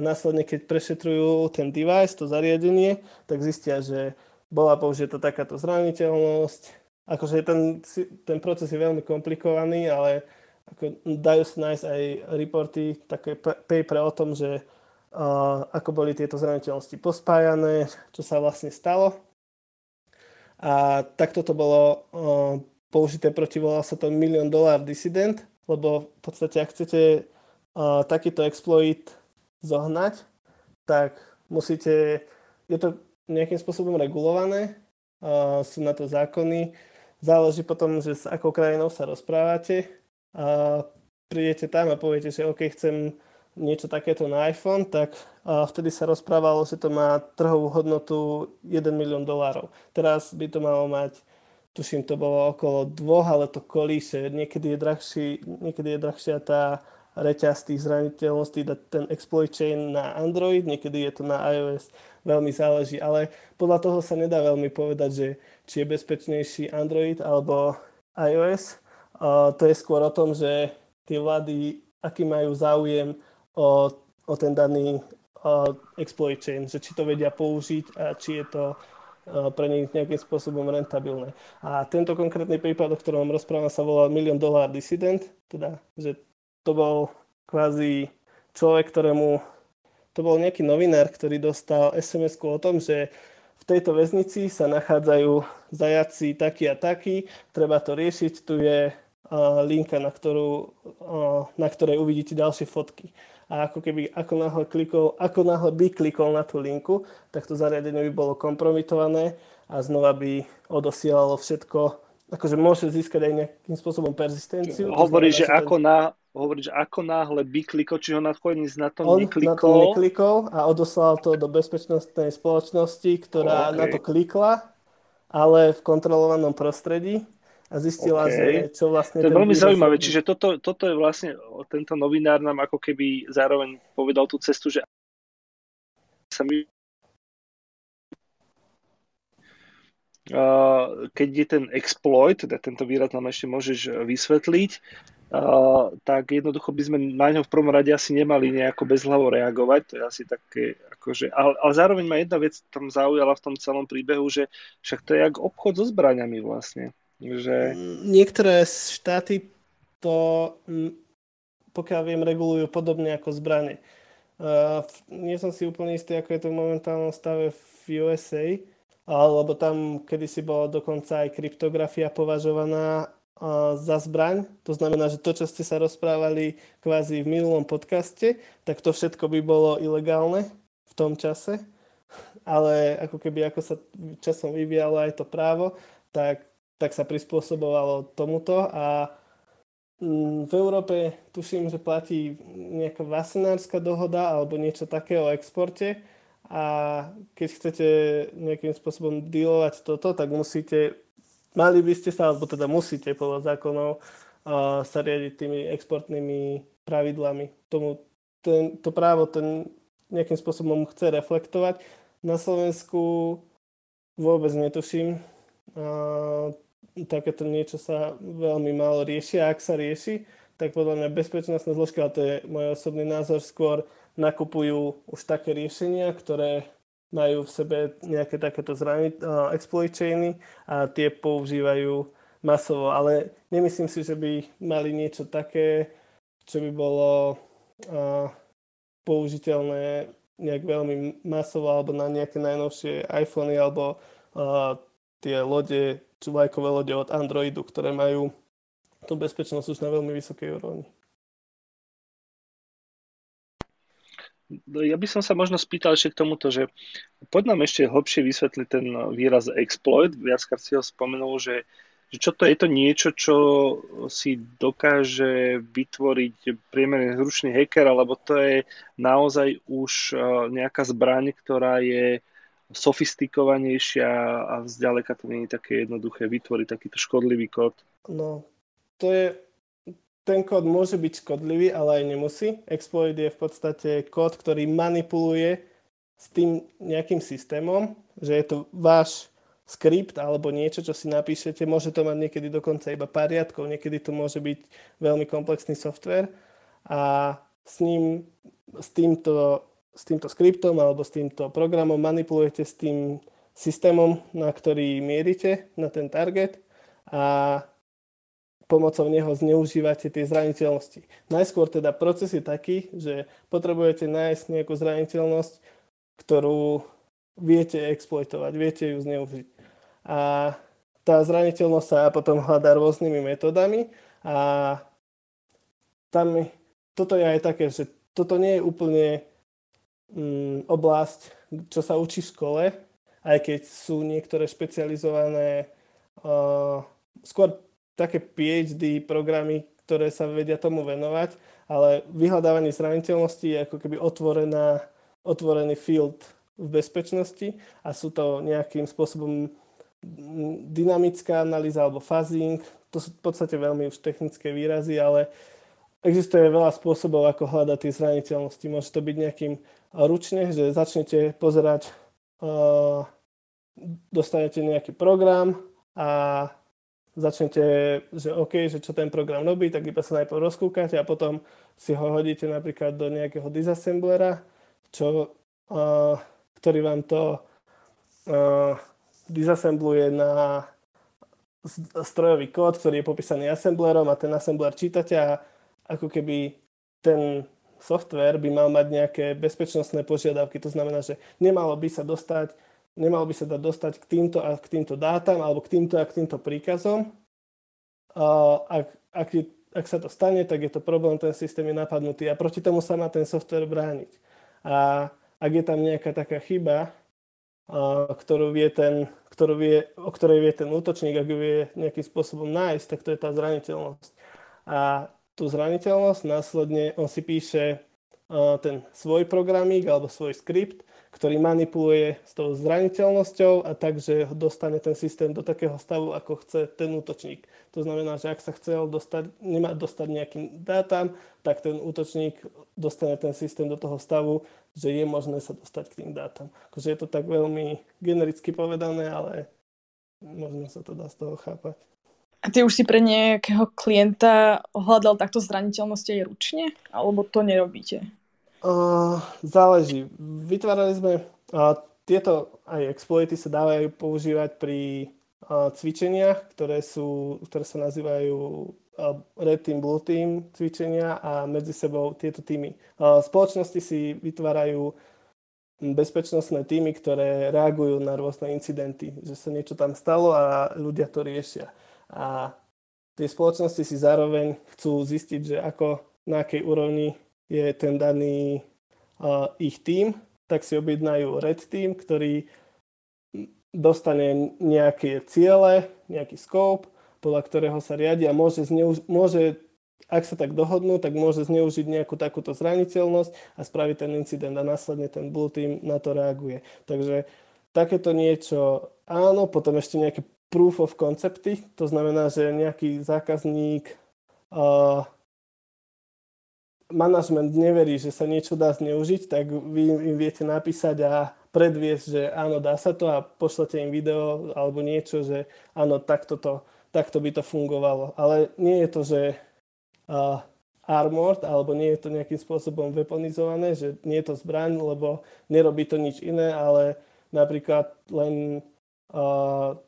A následne, keď prešetrujú ten device, to zariadenie, tak zistia, že bola použitá takáto zraniteľnosť. Akože ten, ten proces je veľmi komplikovaný, ale ako dajú sa nájsť aj reporty, také paper o tom, že Uh, ako boli tieto zraniteľnosti pospájané, čo sa vlastne stalo. A takto to bolo uh, použité proti, volal sa to milión dolár disident, lebo v podstate, ak chcete uh, takýto exploit zohnať, tak musíte, je to nejakým spôsobom regulované, uh, sú na to zákony, záleží potom, že s akou krajinou sa rozprávate, a prídete tam a poviete, že OK, chcem niečo takéto na iPhone, tak vtedy sa rozprávalo, že to má trhovú hodnotu jeden milión dolárov. Teraz by to malo mať, tuším, to bolo okolo dvoch, ale to kolíše. Niekedy je, drahší, niekedy je drahšia tá reťaz tých zraniteľností, ten exploit chain na Android, niekedy je to na iOS, veľmi záleží. Ale podľa toho sa nedá veľmi povedať, že či je bezpečnejší Android alebo iOS. To je skôr o tom, že tie vlády, aký majú záujem o, o ten daný o exploit chain, že či to vedia použiť a či je to pre nich nejakým spôsobom rentabilné. A tento konkrétny prípad, o ktorom vám rozprávam, sa volal milión dolár dissident, teda, že to bol kvázi človek, ktorému, to bol nejaký novinár, ktorý dostal es em esku o tom, že v tejto väznici sa nachádzajú zajaci takí a takí, treba to riešiť, tu je linka, na, ktorú, na ktorej uvidíte ďalšie fotky. A ako keby, ako náhle klikol, ako náhle by klikol na tú linku, tak to zariadenie by bolo kompromitované a znova by odosielalo všetko. Akože môže získať aj nejakým spôsobom persistenciu. Hovorí, že, ten... že ako náhle by klikol, či ho nadchodníc na tom neklikol. On na tom neklikol a odoslal to do bezpečnostnej spoločnosti, ktorá okay. na to klikla, ale v kontrolovanom prostredí. A zistila, okay. že čo vlastne... To je veľmi zaujímavé, je... čiže toto, toto je vlastne, tento novinár nám ako keby zároveň povedal tú cestu, že keď je ten exploit, teda tento výraz nám ešte môžeš vysvetliť, tak jednoducho by sme na ňo v prvom rade asi nemali nejako bezhlavo reagovať, to je asi také, akože, ale, ale zároveň ma jedna vec tam zaujala v tom celom príbehu, že však to je jak obchod so zbraňami vlastne. Že... Niektoré štáty to, pokiaľ viem, regulujú podobne ako zbrane. Uh, nie som si úplne istý, ako je to v momentálnom stave v ú es á, alebo tam kedysi bola dokonca aj kryptografia považovaná uh, za zbraň. To znamená, že to, čo ste sa rozprávali kvázi v minulom podcaste, tak to všetko by bolo ilegálne v tom čase. Ale ako keby ako sa časom vyvíjalo aj to právo, tak tak sa prispôsobovalo tomuto a v Európe tuším, že platí nejaká vasenárska dohoda alebo niečo také o exporte a keď chcete nejakým spôsobom dealovať toto, tak musíte, mali by ste sa, alebo teda musíte podľa zákonov uh, sa riadiť tými exportnými pravidlami. Tomu, ten, to právo to nejakým spôsobom chce reflektovať. Na Slovensku vôbec netuším, uh, takéto niečo sa veľmi málo rieši a ak sa rieši, tak podľa mňa bezpečnostná zložka, ale to je môj osobný názor, skôr nakupujú už také riešenia, ktoré majú v sebe nejaké takéto zrani- uh, exploit chainy a tie používajú masovo, ale nemyslím si, že by mali niečo také, čo by bolo uh, použiteľné nejak veľmi masovo alebo na nejaké najnovšie iPhony alebo uh, tie lode, vlajkové lode od Androidu, ktoré majú tú bezpečnosť už na veľmi vysokej úrovni. Ja by som sa možno spýtal ešte k tomuto, že poď nám ešte hlbšie vysvetliť ten výraz exploit. Viackrát si ho spomenul, že, že čo to je to niečo, čo si dokáže vytvoriť priemerný zručný hacker, alebo to je naozaj už nejaká zbraň, ktorá je sofistikovanejšia a zďaleka to nie je také jednoduché vytvoriť takýto škodlivý kód. No, to je, ten kód môže byť škodlivý, ale aj nemusí. Exploit je v podstate kód, ktorý manipuluje s tým nejakým systémom, že je to váš skript alebo niečo, čo si napíšete. Môže to mať niekedy dokonca iba pár riadkov, niekedy to môže byť veľmi komplexný softvér a s ním, s týmto s týmto skriptom alebo s týmto programom manipulujete s tým systémom, na ktorý mierite, na ten target a pomocou neho zneužívate tie zraniteľnosti. Najskôr teda proces je taký, že potrebujete nájsť nejakú zraniteľnosť, ktorú viete exploitovať, viete ju zneužiť. A tá zraniteľnosť sa potom hľadá rôznymi metodami a tam toto je aj také, že toto nie je úplne oblasť, čo sa učí v škole, aj keď sú niektoré špecializované uh, skôr také pé há dé programy, ktoré sa vedia tomu venovať, ale vyhľadávanie zraniteľnosti je ako keby otvorená, otvorený field v bezpečnosti a sú to nejakým spôsobom dynamická analýza alebo fuzzing. To sú v podstate veľmi už technické výrazy, ale existuje veľa spôsobov, ako hľadať tie zraniteľnosti. Môže to byť nejakým ručne, že začnete pozerať, uh, dostanete nejaký program a začnete, že OK, že čo ten program robí, tak iba sa najprv rozkúkate a potom si ho hodíte napríklad do nejakého disassemblera, čo, uh, ktorý vám to uh, disassembluje na strojový kód, ktorý je popísaný assemblerom a ten assembler čítate a ako keby ten software by mal mať nejaké bezpečnostné požiadavky. To znamená, že nemalo by sa dostať nemalo by sa dať dostať k týmto a k týmto dátam alebo k týmto a k týmto príkazom. Ak, ak, je, ak sa to stane, tak je to problém, ten systém je napadnutý a proti tomu sa má ten software brániť. A ak je tam nejaká taká chyba, ktorú vie ten, ktorú vie, o ktorej vie ten útočník, ak ju vie nejakým spôsobom nájsť, tak to je tá zraniteľnosť. A tú zraniteľnosť následne on si píše ten svoj programík alebo svoj skript, ktorý manipuluje s tou zraniteľnosťou a takže dostane ten systém do takého stavu, ako chce ten útočník. To znamená, že ak sa chcel dostať, nemá dostať nejakým dátam, tak ten útočník dostane ten systém do toho stavu, že je možné sa dostať k tým dátam. Akože je to tak veľmi genericky povedané, ale možno sa to dá z toho chápať. A ty už si pre nejakého klienta hľadal takto zraniteľnosti aj ručne? Alebo to nerobíte? Uh, záleží. Vytvárali sme uh, tieto aj exploity sa dávajú používať pri uh, cvičeniach, ktoré sú, ktoré sa nazývajú uh, red team, blue team cvičenia a medzi sebou tieto týmy. Uh, spoločnosti si vytvárajú bezpečnostné týmy, ktoré reagujú na rôzne incidenty, že sa niečo tam stalo a ľudia to riešia. A tie spoločnosti si zároveň chcú zistiť, že ako na akej úrovni je ten daný uh, ich tím, tak si objednajú red tím, ktorý dostane nejaké ciele, nejaký scope, podľa ktorého sa riadi a môže, zneuž- môže, ak sa tak dohodnú, tak môže zneužiť nejakú takúto zraniteľnosť a spraviť ten incident a následne ten blue tím na to reaguje. Takže takéto niečo áno, potom ešte nejaké proof of concepty, to znamená, že nejaký zákazník uh, manažment neverí, že sa niečo dá zneužiť, tak vy im viete napísať a predviesť, že áno, dá sa to a pošlete im video alebo niečo, že áno, takto, to, takto by to fungovalo. Ale nie je to, že uh, armored, alebo nie je to nejakým spôsobom weaponizované, že nie je to zbraň, lebo nerobí to nič iné, ale napríklad len uh,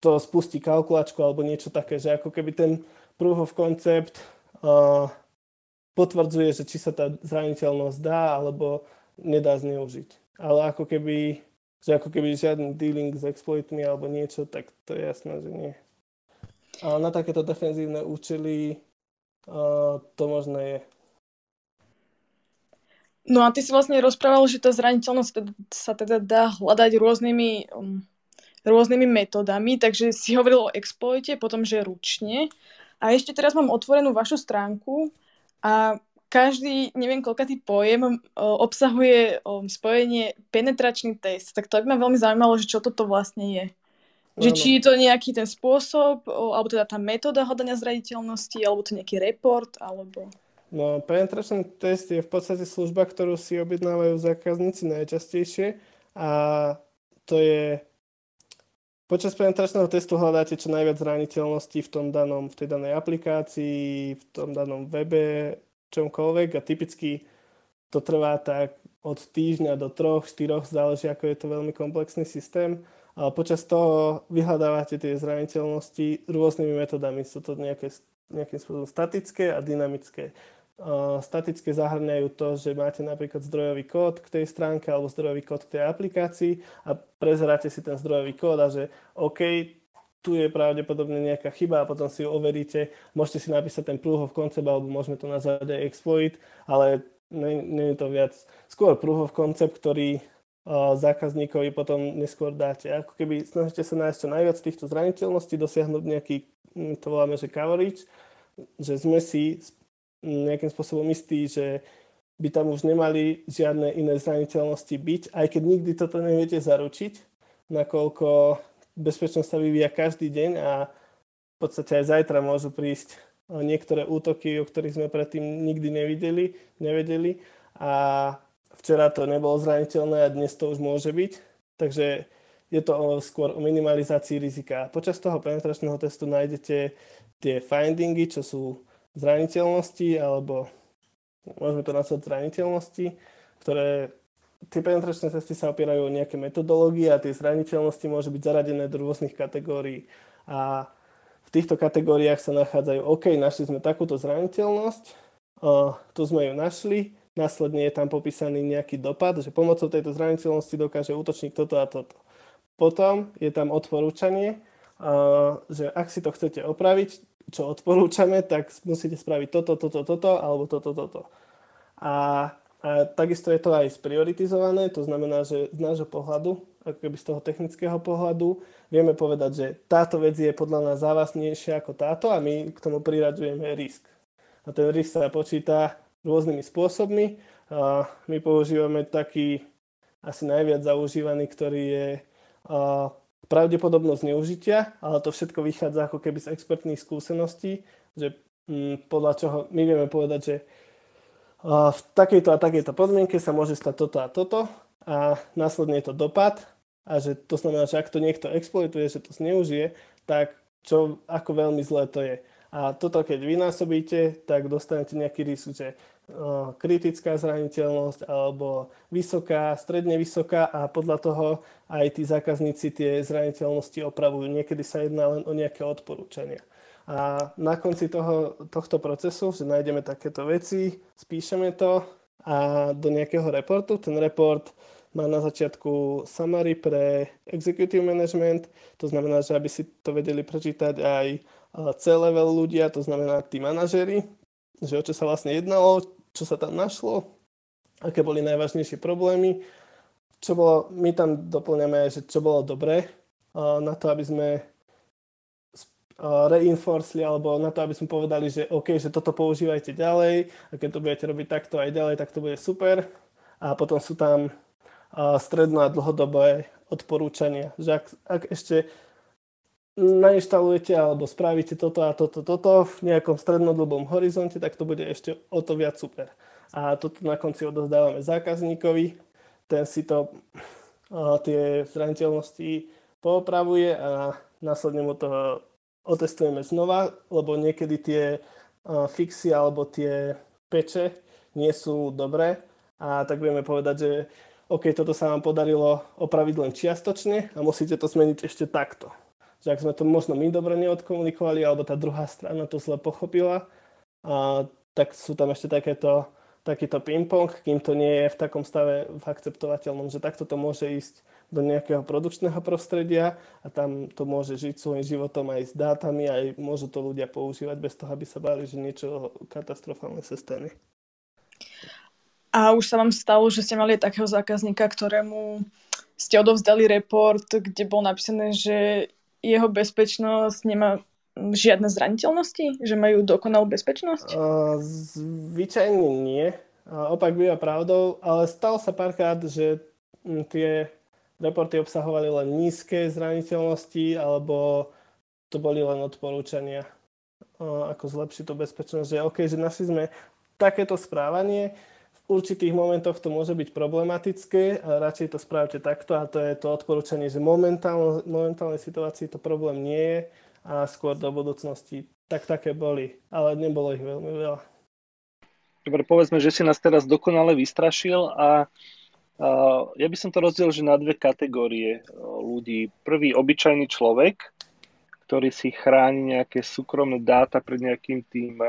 to spustí kalkulačku alebo niečo také, že ako keby ten proof of concept uh, potvrdzuje, že či sa tá zraniteľnosť dá alebo nedá zneužiť. Ale ako keby, že ako keby žiadny dealing s exploitmi alebo niečo, tak to je jasné, že nie. Ale na takéto defenzívne účely uh, to možné je. No a ty si vlastne rozprával, že tá zraniteľnosť sa teda dá hľadať rôznymi, um, rôznymi metodami, takže si hovoril o exploite, potom že ručne. A ešte teraz mám otvorenú vašu stránku, a každý, neviem koľkatý pojem, obsahuje spojenie penetračný test. Tak to by ma veľmi zaujímalo, že čo toto vlastne je. Že či je to nejaký ten spôsob, alebo teda tá metóda hľadania zraniteľnosti, alebo to nejaký report, alebo... No, penetračný test je v podstate služba, ktorú si objednávajú zákazníci najčastejšie. A to je... Počas penetračného testu hľadáte čo najviac zraniteľností v tom danom, v tej danej aplikácii, v tom danom webe, čomkoľvek a typicky to trvá tak od týždňa do troch, štyroch, záleží ako je to veľmi komplexný systém. A počas toho vyhľadávate tie zraniteľnosti rôznymi metodami, sú to nejaké, nejakým spôsobom statické a dynamické. Uh, statické zahrňajú to, že máte napríklad zdrojový kód k tej stránke alebo zdrojový kód k tej aplikácii a prezeráte si ten zdrojový kód a že OK, tu je pravdepodobne nejaká chyba a potom si ju overíte. Môžete si napísať ten proof of concept alebo môžeme to nazvať aj exploit, ale nie, nie je to viac. Skôr proof of concept, ktorý uh, zákazníkovi potom neskôr dáte. Ako keby snažíte sa nájsť čo najviac týchto zraniteľností, dosiahnuť nejaký, to voláme, že coverage, že sme si nejakým spôsobom istí, že by tam už nemali žiadne iné zraniteľnosti byť, aj keď nikdy toto neviete zaručiť, nakoľko bezpečnosť sa vyvíja každý deň a v podstate aj zajtra môžu prísť niektoré útoky, o ktorých sme predtým nikdy nevideli, nevedeli a včera to nebolo zraniteľné a dnes to už môže byť, takže je to skôr o minimalizácii rizika. Počas toho penetračného testu nájdete tie findingy, čo sú zraniteľnosti alebo môžeme to nazvať zraniteľnosti, ktoré tie penetračné testy sa opierajú o nejaké metodológie a tie zraniteľnosti môžu byť zaradené do rôznych kategórií. A v týchto kategóriách sa nachádzajú, OK, našli sme takúto zraniteľnosť, uh, tu sme ju našli, následne je tam popísaný nejaký dopad, že pomocou tejto zraniteľnosti dokáže útočník toto a toto. Potom je tam odporúčanie, uh, že ak si to chcete opraviť, čo odporúčame, tak musíte spraviť toto, toto, toto, alebo toto, toto. A, a takisto je to aj sprioritizované, to znamená, že z nášho pohľadu, ako keby z toho technického pohľadu, vieme povedať, že táto vec je podľa nás závažnejšia ako táto a my k tomu priraďujeme risk. A ten risk sa počíta rôznymi spôsobmi. A my používame taký asi najviac zaužívaný, ktorý je a, pravdepodobnosť zneužitia, ale to všetko vychádza ako keby z expertných skúseností, že mm, podľa čoho my vieme povedať, že uh, v takejto a takejto podmienke sa môže stať toto a toto a následne je to dopad a že to znamená, že ak to niekto exploituje, že to zneužije, tak čo, ako veľmi zlé to je. A toto keď vynásobíte, tak dostanete nejaký risk, že uh, kritická zraniteľnosť alebo vysoká, stredne vysoká a podľa toho aj tí zákazníci tie zraniteľnosti opravujú. Niekedy sa jedná len o nejaké odporúčania. A na konci toho, tohto procesu, že nájdeme takéto veci, spíšeme to a do nejakého reportu. Ten report má na začiatku summary pre executive management, to znamená, že aby si to vedeli prečítať aj C-level ľudia, to znamená tí manažéri, že o čo sa vlastne jednalo, čo sa tam našlo, aké boli najvážnejšie problémy, čo bolo, my tam doplňame, že čo bolo dobré na to, aby sme reinforceli, alebo na to, aby sme povedali, že OK, že toto používajte ďalej a keď to budete robiť takto aj ďalej, tak to bude super. A potom sú tam stredno- a dlhodobé odporúčania, že ak, ak ešte nainštalujete alebo spravíte toto a toto, toto v nejakom strednodobom horizonte, tak to bude ešte o to viac super. A toto na konci odozdávame zákazníkovi, ten si to, tie zraniteľnosti poopravuje a následne mu to otestujeme znova, lebo niekedy tie fixy alebo tie peče nie sú dobré a tak vieme povedať, že OK, toto sa vám podarilo opraviť len čiastočne a musíte to zmeniť ešte takto. Že ak sme to možno my dobre neodkomunikovali, alebo tá druhá strana to zle pochopila, a, tak sú tam ešte takéto, takýto ping-pong, kým to nie je v takom stave v akceptovateľnom, že takto to môže ísť do nejakého produkčného prostredia a tam to môže žiť svojím životom aj s dátami, aj môžu to ľudia používať bez toho, aby sa báli, že niečo katastrofálne sa stane. A už sa vám stalo, že ste mali takého zákazníka, ktorému ste odovzdali report, kde bol napísané, že jeho bezpečnosť nemá žiadne zraniteľnosti? Že majú dokonalú bezpečnosť? Uh, zvyčajne nie. Uh, opak býva pravdou, ale stalo sa párkrát, že m, tie reporty obsahovali len nízke zraniteľnosti alebo to boli len odporúčania, uh, ako zlepšiť tú bezpečnosť. Že OK, že našli sme takéto správanie, v určitých momentoch to môže byť problematické, ale radšej to spravte takto a to je to odporúčanie, že v momentálne, momentálnej situácii to problém nie je a skôr do budúcnosti tak také boli, ale nebolo ich veľmi veľa. Dobre, povedzme, že si nás teraz dokonale vystrašil a, a ja by som to rozdielil, že na dve kategórie ľudí. Prvý obyčajný človek, ktorý si chráni nejaké súkromné dáta pred nejakým tým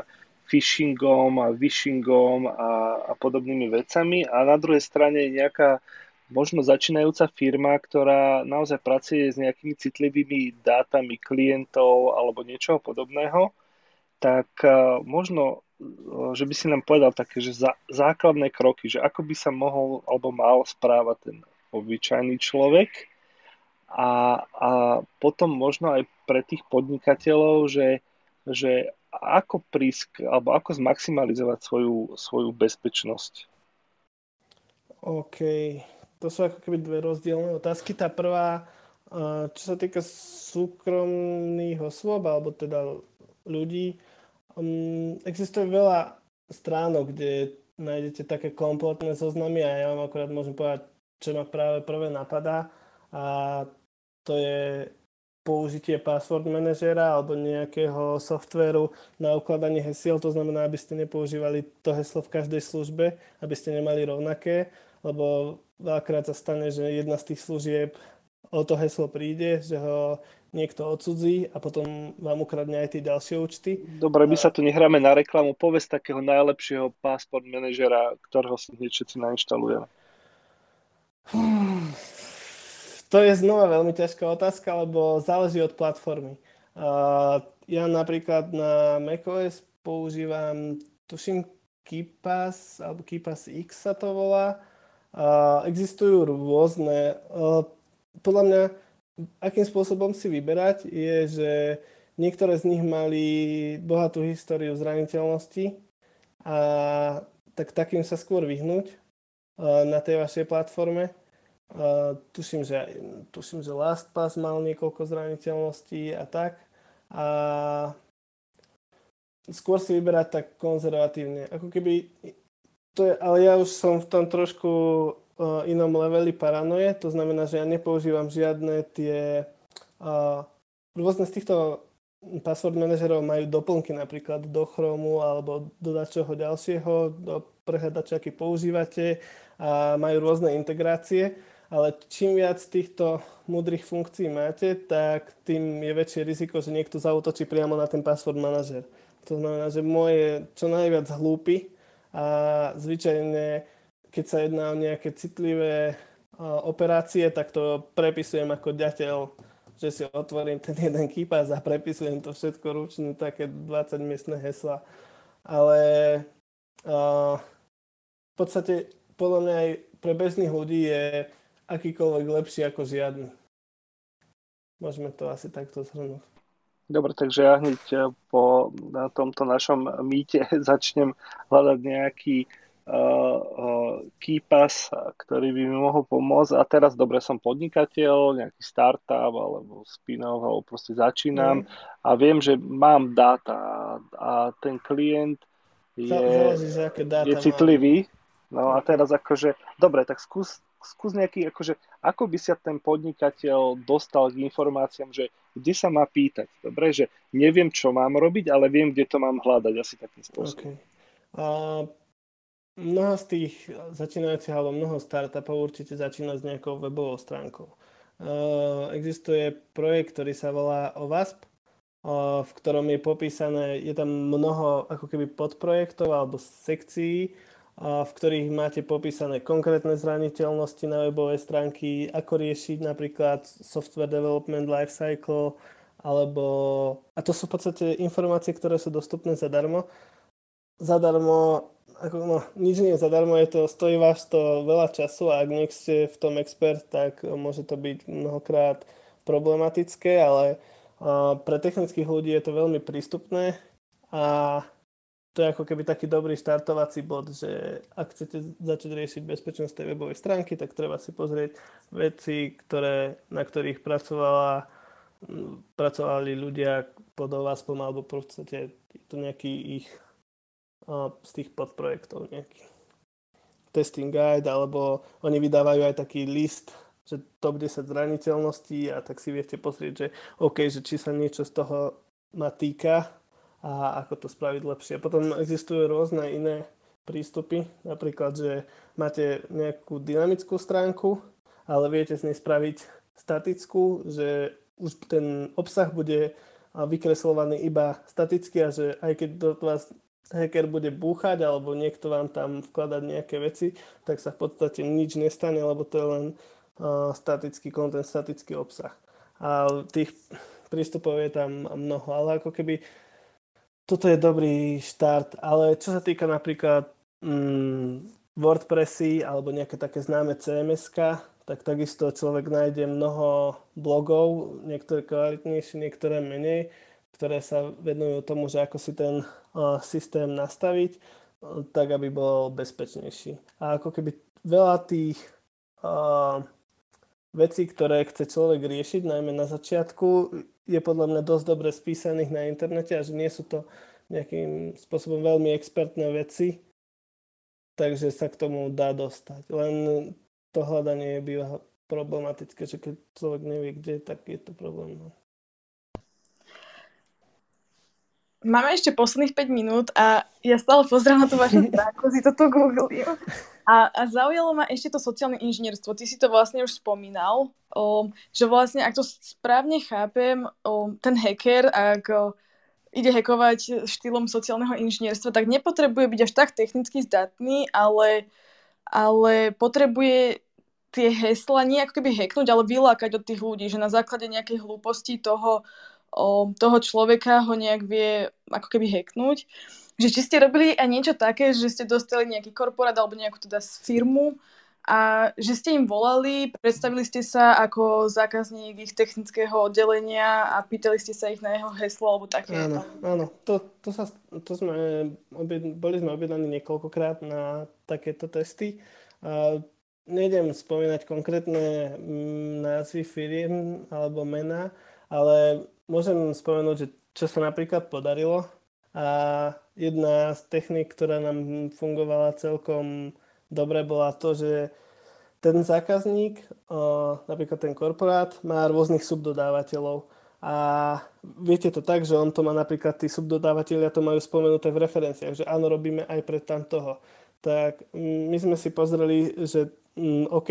phishingom a wishingom a, a podobnými vecami a na druhej strane je nejaká možno začínajúca firma, ktorá naozaj pracuje s nejakými citlivými dátami klientov alebo niečoho podobného, tak možno, že by si nám povedal také, že za, základné kroky, že ako by sa mohol alebo mal správať ten obyčajný človek a, a potom možno aj pre tých podnikateľov, že, že ako prísk, alebo ako zmaximalizovať svoju, svoju bezpečnosť? OK, to sú ako keby dve rozdielne otázky. Tá prvá, čo sa týka súkromných osôb, alebo teda ľudí, um, existuje veľa stránok, kde nájdete také kompletné zoznamy a ja vám akorát môžem povedať, čo ma práve prvé napadá, a to je použitie password manažera alebo nejakého softvéru na ukladanie hesiel. To znamená, aby ste nepoužívali to heslo v každej službe, aby ste nemali rovnaké, lebo veľakrát sa stane, že jedna z tých služieb o to heslo príde, že ho niekto odcudzí a potom vám ukradne aj tie ďalšie účty. Dobre, my sa tu nehráme na reklamu. Povedz takého najlepšieho password manažera, ktorého si všetci nainštalujeme. Hmm. To je znova veľmi ťažká otázka, lebo záleží od platformy. Ja napríklad na macOS používam, tuším, KeePass, alebo KeePass X sa to volá. Existujú rôzne. Podľa mňa, akým spôsobom si vyberať, je, že niektoré z nich mali bohatú históriu zraniteľnosti, a tak takým sa skôr vyhnúť na tej vašej platforme. Uh, tuším, že, tuším, že LastPass mal niekoľko zraniteľností a tak. A skôr si vyberať tak konzervatívne. Ako keby to je, ale ja už som v tom trošku uh, inom leveli paranoje. To znamená, že ja nepoužívam žiadne tie... Uh, rôzne z týchto password manažerov majú doplnky napríklad do Chromu alebo do dačoho ďalšieho, do prehľadača, aký používate, a majú rôzne integrácie. Ale čím viac týchto múdrych funkcií máte, tak tým je väčšie riziko, že niekto zaútočí priamo na ten password manažer. To znamená, že môj je čo najviac hlúpy a zvyčajne, keď sa jedná o nejaké citlivé uh, operácie, tak to prepisujem ako ďateľ, že si otvorím ten jeden KeePass a prepisujem to všetko ručne, také dvadsaťmiestne hesla. Ale uh, v podstate... Podľa mňa aj pre bežných ľudí je akýkoľvek lepší ako žiadny. Môžeme to asi takto zhrnúť. Dobre, takže ja hneď po na tomto našom míte začnem hľadať nejaký uh, uh, KeePass, ktorý by mi mohol pomôcť. A teraz, dobre, som podnikateľ, nejaký startup alebo spin-off, alebo proste začínam mm. a viem, že mám dáta a ten klient je, záleží, že aké dáta je citlivý. Mám. No a teraz akože, dobre, tak skús, skús nejaký, akože, ako by sa ten podnikateľ dostal k informáciám, že kde sa má pýtať, dobre, že neviem, čo mám robiť, ale viem, kde to mám hľadať, asi takým spôsobom. Okay. Uh, mnoho z tých začínajúcich, alebo mnoho startupov určite začína s nejakou webovou stránkou. Uh, existuje projekt, ktorý sa volá O W A S P, uh, v ktorom je popísané, je tam mnoho ako keby podprojektov alebo sekcií, v ktorých máte popísané konkrétne zraniteľnosti na webovej stránky, ako riešiť napríklad software development lifecycle, alebo... A to sú v podstate informácie, ktoré sú dostupné zadarmo. Zadarmo, ako, no, nič nie je zadarmo, je to, stojí vás to veľa času a ak nie ste v tom expert, tak môže to byť mnohokrát problematické, ale uh, pre technických ľudí je to veľmi prístupné a... To je ako keby taký dobrý štartovací bod, že ak chcete začať riešiť bezpečnosť tej webovej stránky, tak treba si pozrieť veci, ktoré, na ktorých pracovala, pracovali ľudia pod O W A S P om, alebo v podstate je to nejaký ich z tých podprojektov, nejaký testing guide, alebo oni vydávajú aj taký list, že top desať zraniteľností, a tak si viete pozrieť, že OK, že či sa niečo z toho ma týka, a ako to spraviť lepšie. Potom existujú rôzne iné prístupy, napríklad, že máte nejakú dynamickú stránku, ale viete z nej spraviť statickú, že už ten obsah bude vykreslovaný iba staticky a že aj keď do vás hacker bude búchať alebo niekto vám tam vkladať nejaké veci, tak sa v podstate nič nestane, lebo to je len uh, statický content, statický obsah. A tých prístupov je tam mnoho, ale ako keby toto je dobrý štart, ale čo sa týka napríklad mm, WordPressy alebo nejaké také známe C M S-ka, tak takisto človek nájde mnoho blogov, niektoré kvalitnejšie, niektoré menej, ktoré sa venujú tomu, že ako si ten uh, systém nastaviť, uh, tak aby bol bezpečnejší. A ako keby veľa tých uh, vecí, ktoré chce človek riešiť, najmä na začiatku, je podľa mňa dosť dobre spísaných na internete a že nie sú to nejakým spôsobom veľmi expertné veci, takže sa k tomu dá dostať. Len to hľadanie býva problematické, že keď človek nevie kde, tak je to problém. Máme ešte posledných päť minút a ja stále pozerám na tú vašu stránku, si to tu googlím. A, a zaujalo ma ešte to sociálne inžinierstvo. Ty si to vlastne už spomínal, um, že vlastne, ak to správne chápem, um, ten hacker, ak um, ide hackovať štýlom sociálneho inžinierstva, tak nepotrebuje byť až tak technicky zdatný, ale, ale potrebuje tie hesla nie ako keby hacknúť, ale vylákať od tých ľudí, že na základe nejakej hlúposti toho toho človeka ho nejak vie ako keby hacknúť. Že či ste robili aj niečo také, že ste dostali nejaký korporát alebo nejakú teda firmu a že ste im volali, predstavili ste sa ako zákazník ich technického oddelenia a pýtali ste sa ich na jeho heslo alebo také. Áno, áno. To, to, sa, to sme, boli sme objednaní niekoľkokrát na takéto testy. A nejdem spomínať konkrétne názvy firiem alebo mená, ale môžem spomenúť, že čo sa napríklad podarilo a jedna z techník, ktorá nám fungovala celkom dobre, bola to, že ten zákazník, napríklad ten korporát, má rôznych subdodávateľov a viete to tak, že on to má napríklad, tí subdodávateľia to majú spomenuté v referenciách, že áno, robíme aj pred tam toho. Tak my sme si pozreli, že OK,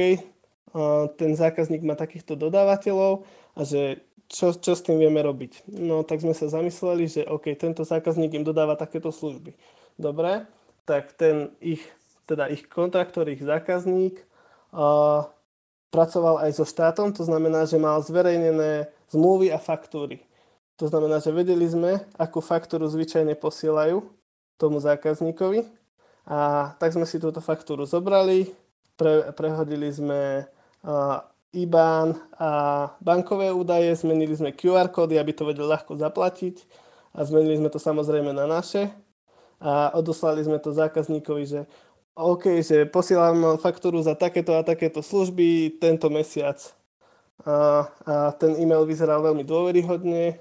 ten zákazník má takýchto dodávateľov a že Čo, čo s tým vieme robiť? No tak sme sa zamysleli, že OK, tento zákazník im dodáva takéto služby. Dobre, tak ten ich, teda ich kontraktor, ich zákazník uh, pracoval aj so štátom, to znamená, že mal zverejnené zmluvy a faktúry. To znamená, že vedeli sme, akú faktúru zvyčajne posielajú tomu zákazníkovi a tak sme si túto faktúru zobrali, pre, prehodili sme uh, í bé á en a bankové údaje, zmenili sme kjú ár kódy, aby to vedel ľahko zaplatiť a zmenili sme to samozrejme na naše a odoslali sme to zákazníkovi, že OK, že posielam faktúru za takéto a takéto služby tento mesiac. A, a ten e-mail vyzeral veľmi dôveryhodne, a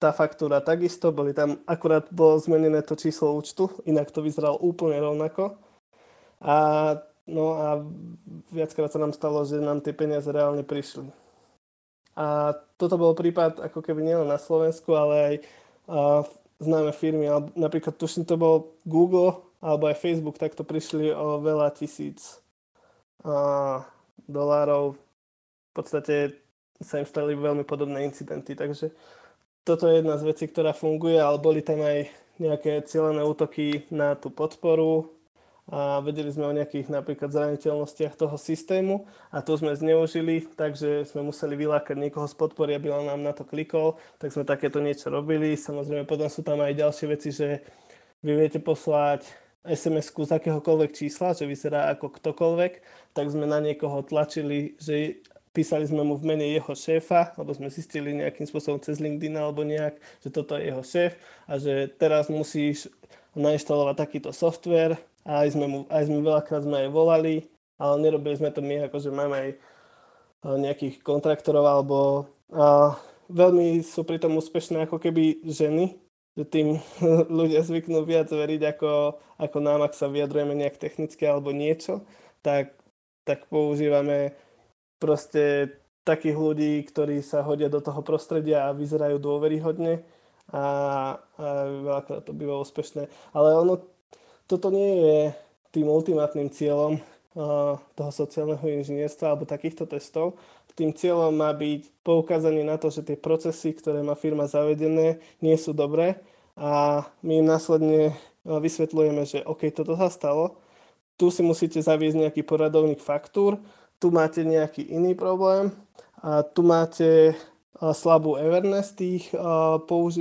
tá faktúra takisto, boli tam akurát bolo zmenené to číslo účtu, inak to vyzeral úplne rovnako. A No a viackrát sa nám stalo, že nám tie peniaze reálne prišli. A toto bol prípad ako keby nielen na Slovensku, ale aj uh, známe firmy. Napríklad tuším, to bol Google alebo aj Facebook, takto prišli o veľa tisíc uh, dolárov. V podstate sa im stali veľmi podobné incidenty. Takže toto je jedna z vecí, ktorá funguje, ale boli tam aj nejaké cielené útoky na tú podporu. A vedeli sme o nejakých napríklad zraniteľnostiach toho systému a to sme zneužili, takže sme museli vylákať niekoho z podpory, aby on nám na to klikol, tak sme takéto niečo robili. Samozrejme, potom sú tam aj ďalšie veci, že vy viete poslať es em esku z akéhokoľvek čísla, že vyzerá ako ktokoľvek, tak sme na niekoho tlačili, že písali sme mu v mene jeho šéfa, alebo sme zistili nejakým spôsobom cez LinkedIn alebo nejak, že toto je jeho šéf a že teraz musíš nainštalovať takýto softvér. A aj sme, mu, aj sme veľakrát sme aj volali, ale nerobili sme to my, akože máme aj nejakých kontraktorov, alebo a veľmi sú pri tom úspešné ako keby ženy, že tým ľudia zvyknú viac veriť ako, ako nám, ak sa vyjadrujeme nejak technicky alebo niečo, tak, tak používame proste takých ľudí, ktorí sa hodia do toho prostredia a vyzerajú dôveryhodne a, a veľakrát to býva úspešné. Ale ono toto nie je tým ultimátnym cieľom uh, toho sociálneho inžinierstva alebo takýchto testov. Tým cieľom má byť poukázanie na to, že tie procesy, ktoré má firma zavedené, nie sú dobré a my im následne vysvetľujeme, že OK, toto sa stalo, tu si musíte zaviesť nejaký poradovník faktúr, tu máte nejaký iný problém a tu máte slabú awareness tých,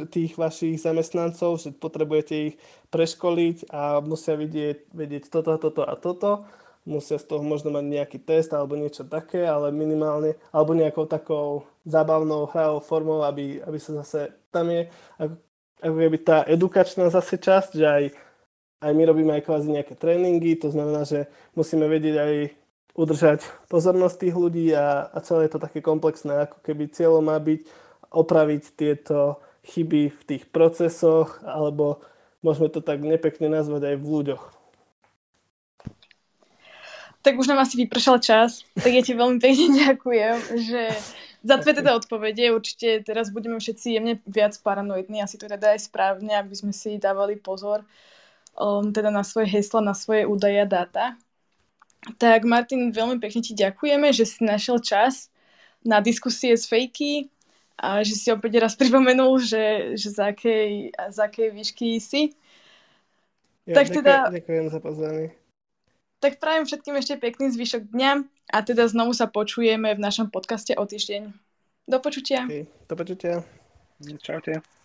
tých vašich zamestnancov, že potrebujete ich preškoliť a musia vidieť, vedieť toto, toto a toto. Musia z toho možno mať nejaký test alebo niečo také, ale minimálne, alebo nejakou takou zábavnou hravou formou, aby, aby sa zase tam je ako keby tá edukačná zase časť, že aj, aj my robíme aj kvázi nejaké tréningy, to znamená, že musíme vedieť aj udržať pozornosť tých ľudí a, a celé je to také komplexné, ako keby cieľom má byť opraviť tieto chyby v tých procesoch, alebo môžeme to tak nepekne nazvať aj v ľuďoch. Tak už nám asi vypršal čas, tak ja ti veľmi pekne ďakujem, že za tvoje teda odpovede určite teraz budeme všetci jemne viac paranoidní, asi to teda aj správne, aby sme si dávali pozor um, teda na svoje hesla, na svoje údaje a dáta. Tak Martin, veľmi pekne ti ďakujeme, že si našiel čas na diskusie s Fejky a že si opäť raz pripomenul, že, že z akej, z akej výšky si. Ja, tak ďakujem, teda... ďakujem za pozvanie. Tak prajem všetkým ešte pekný zvyšok dňa a teda znovu sa počujeme v našom podcaste o týždeň. Do počutia. Okay. Do počutia. Čaute.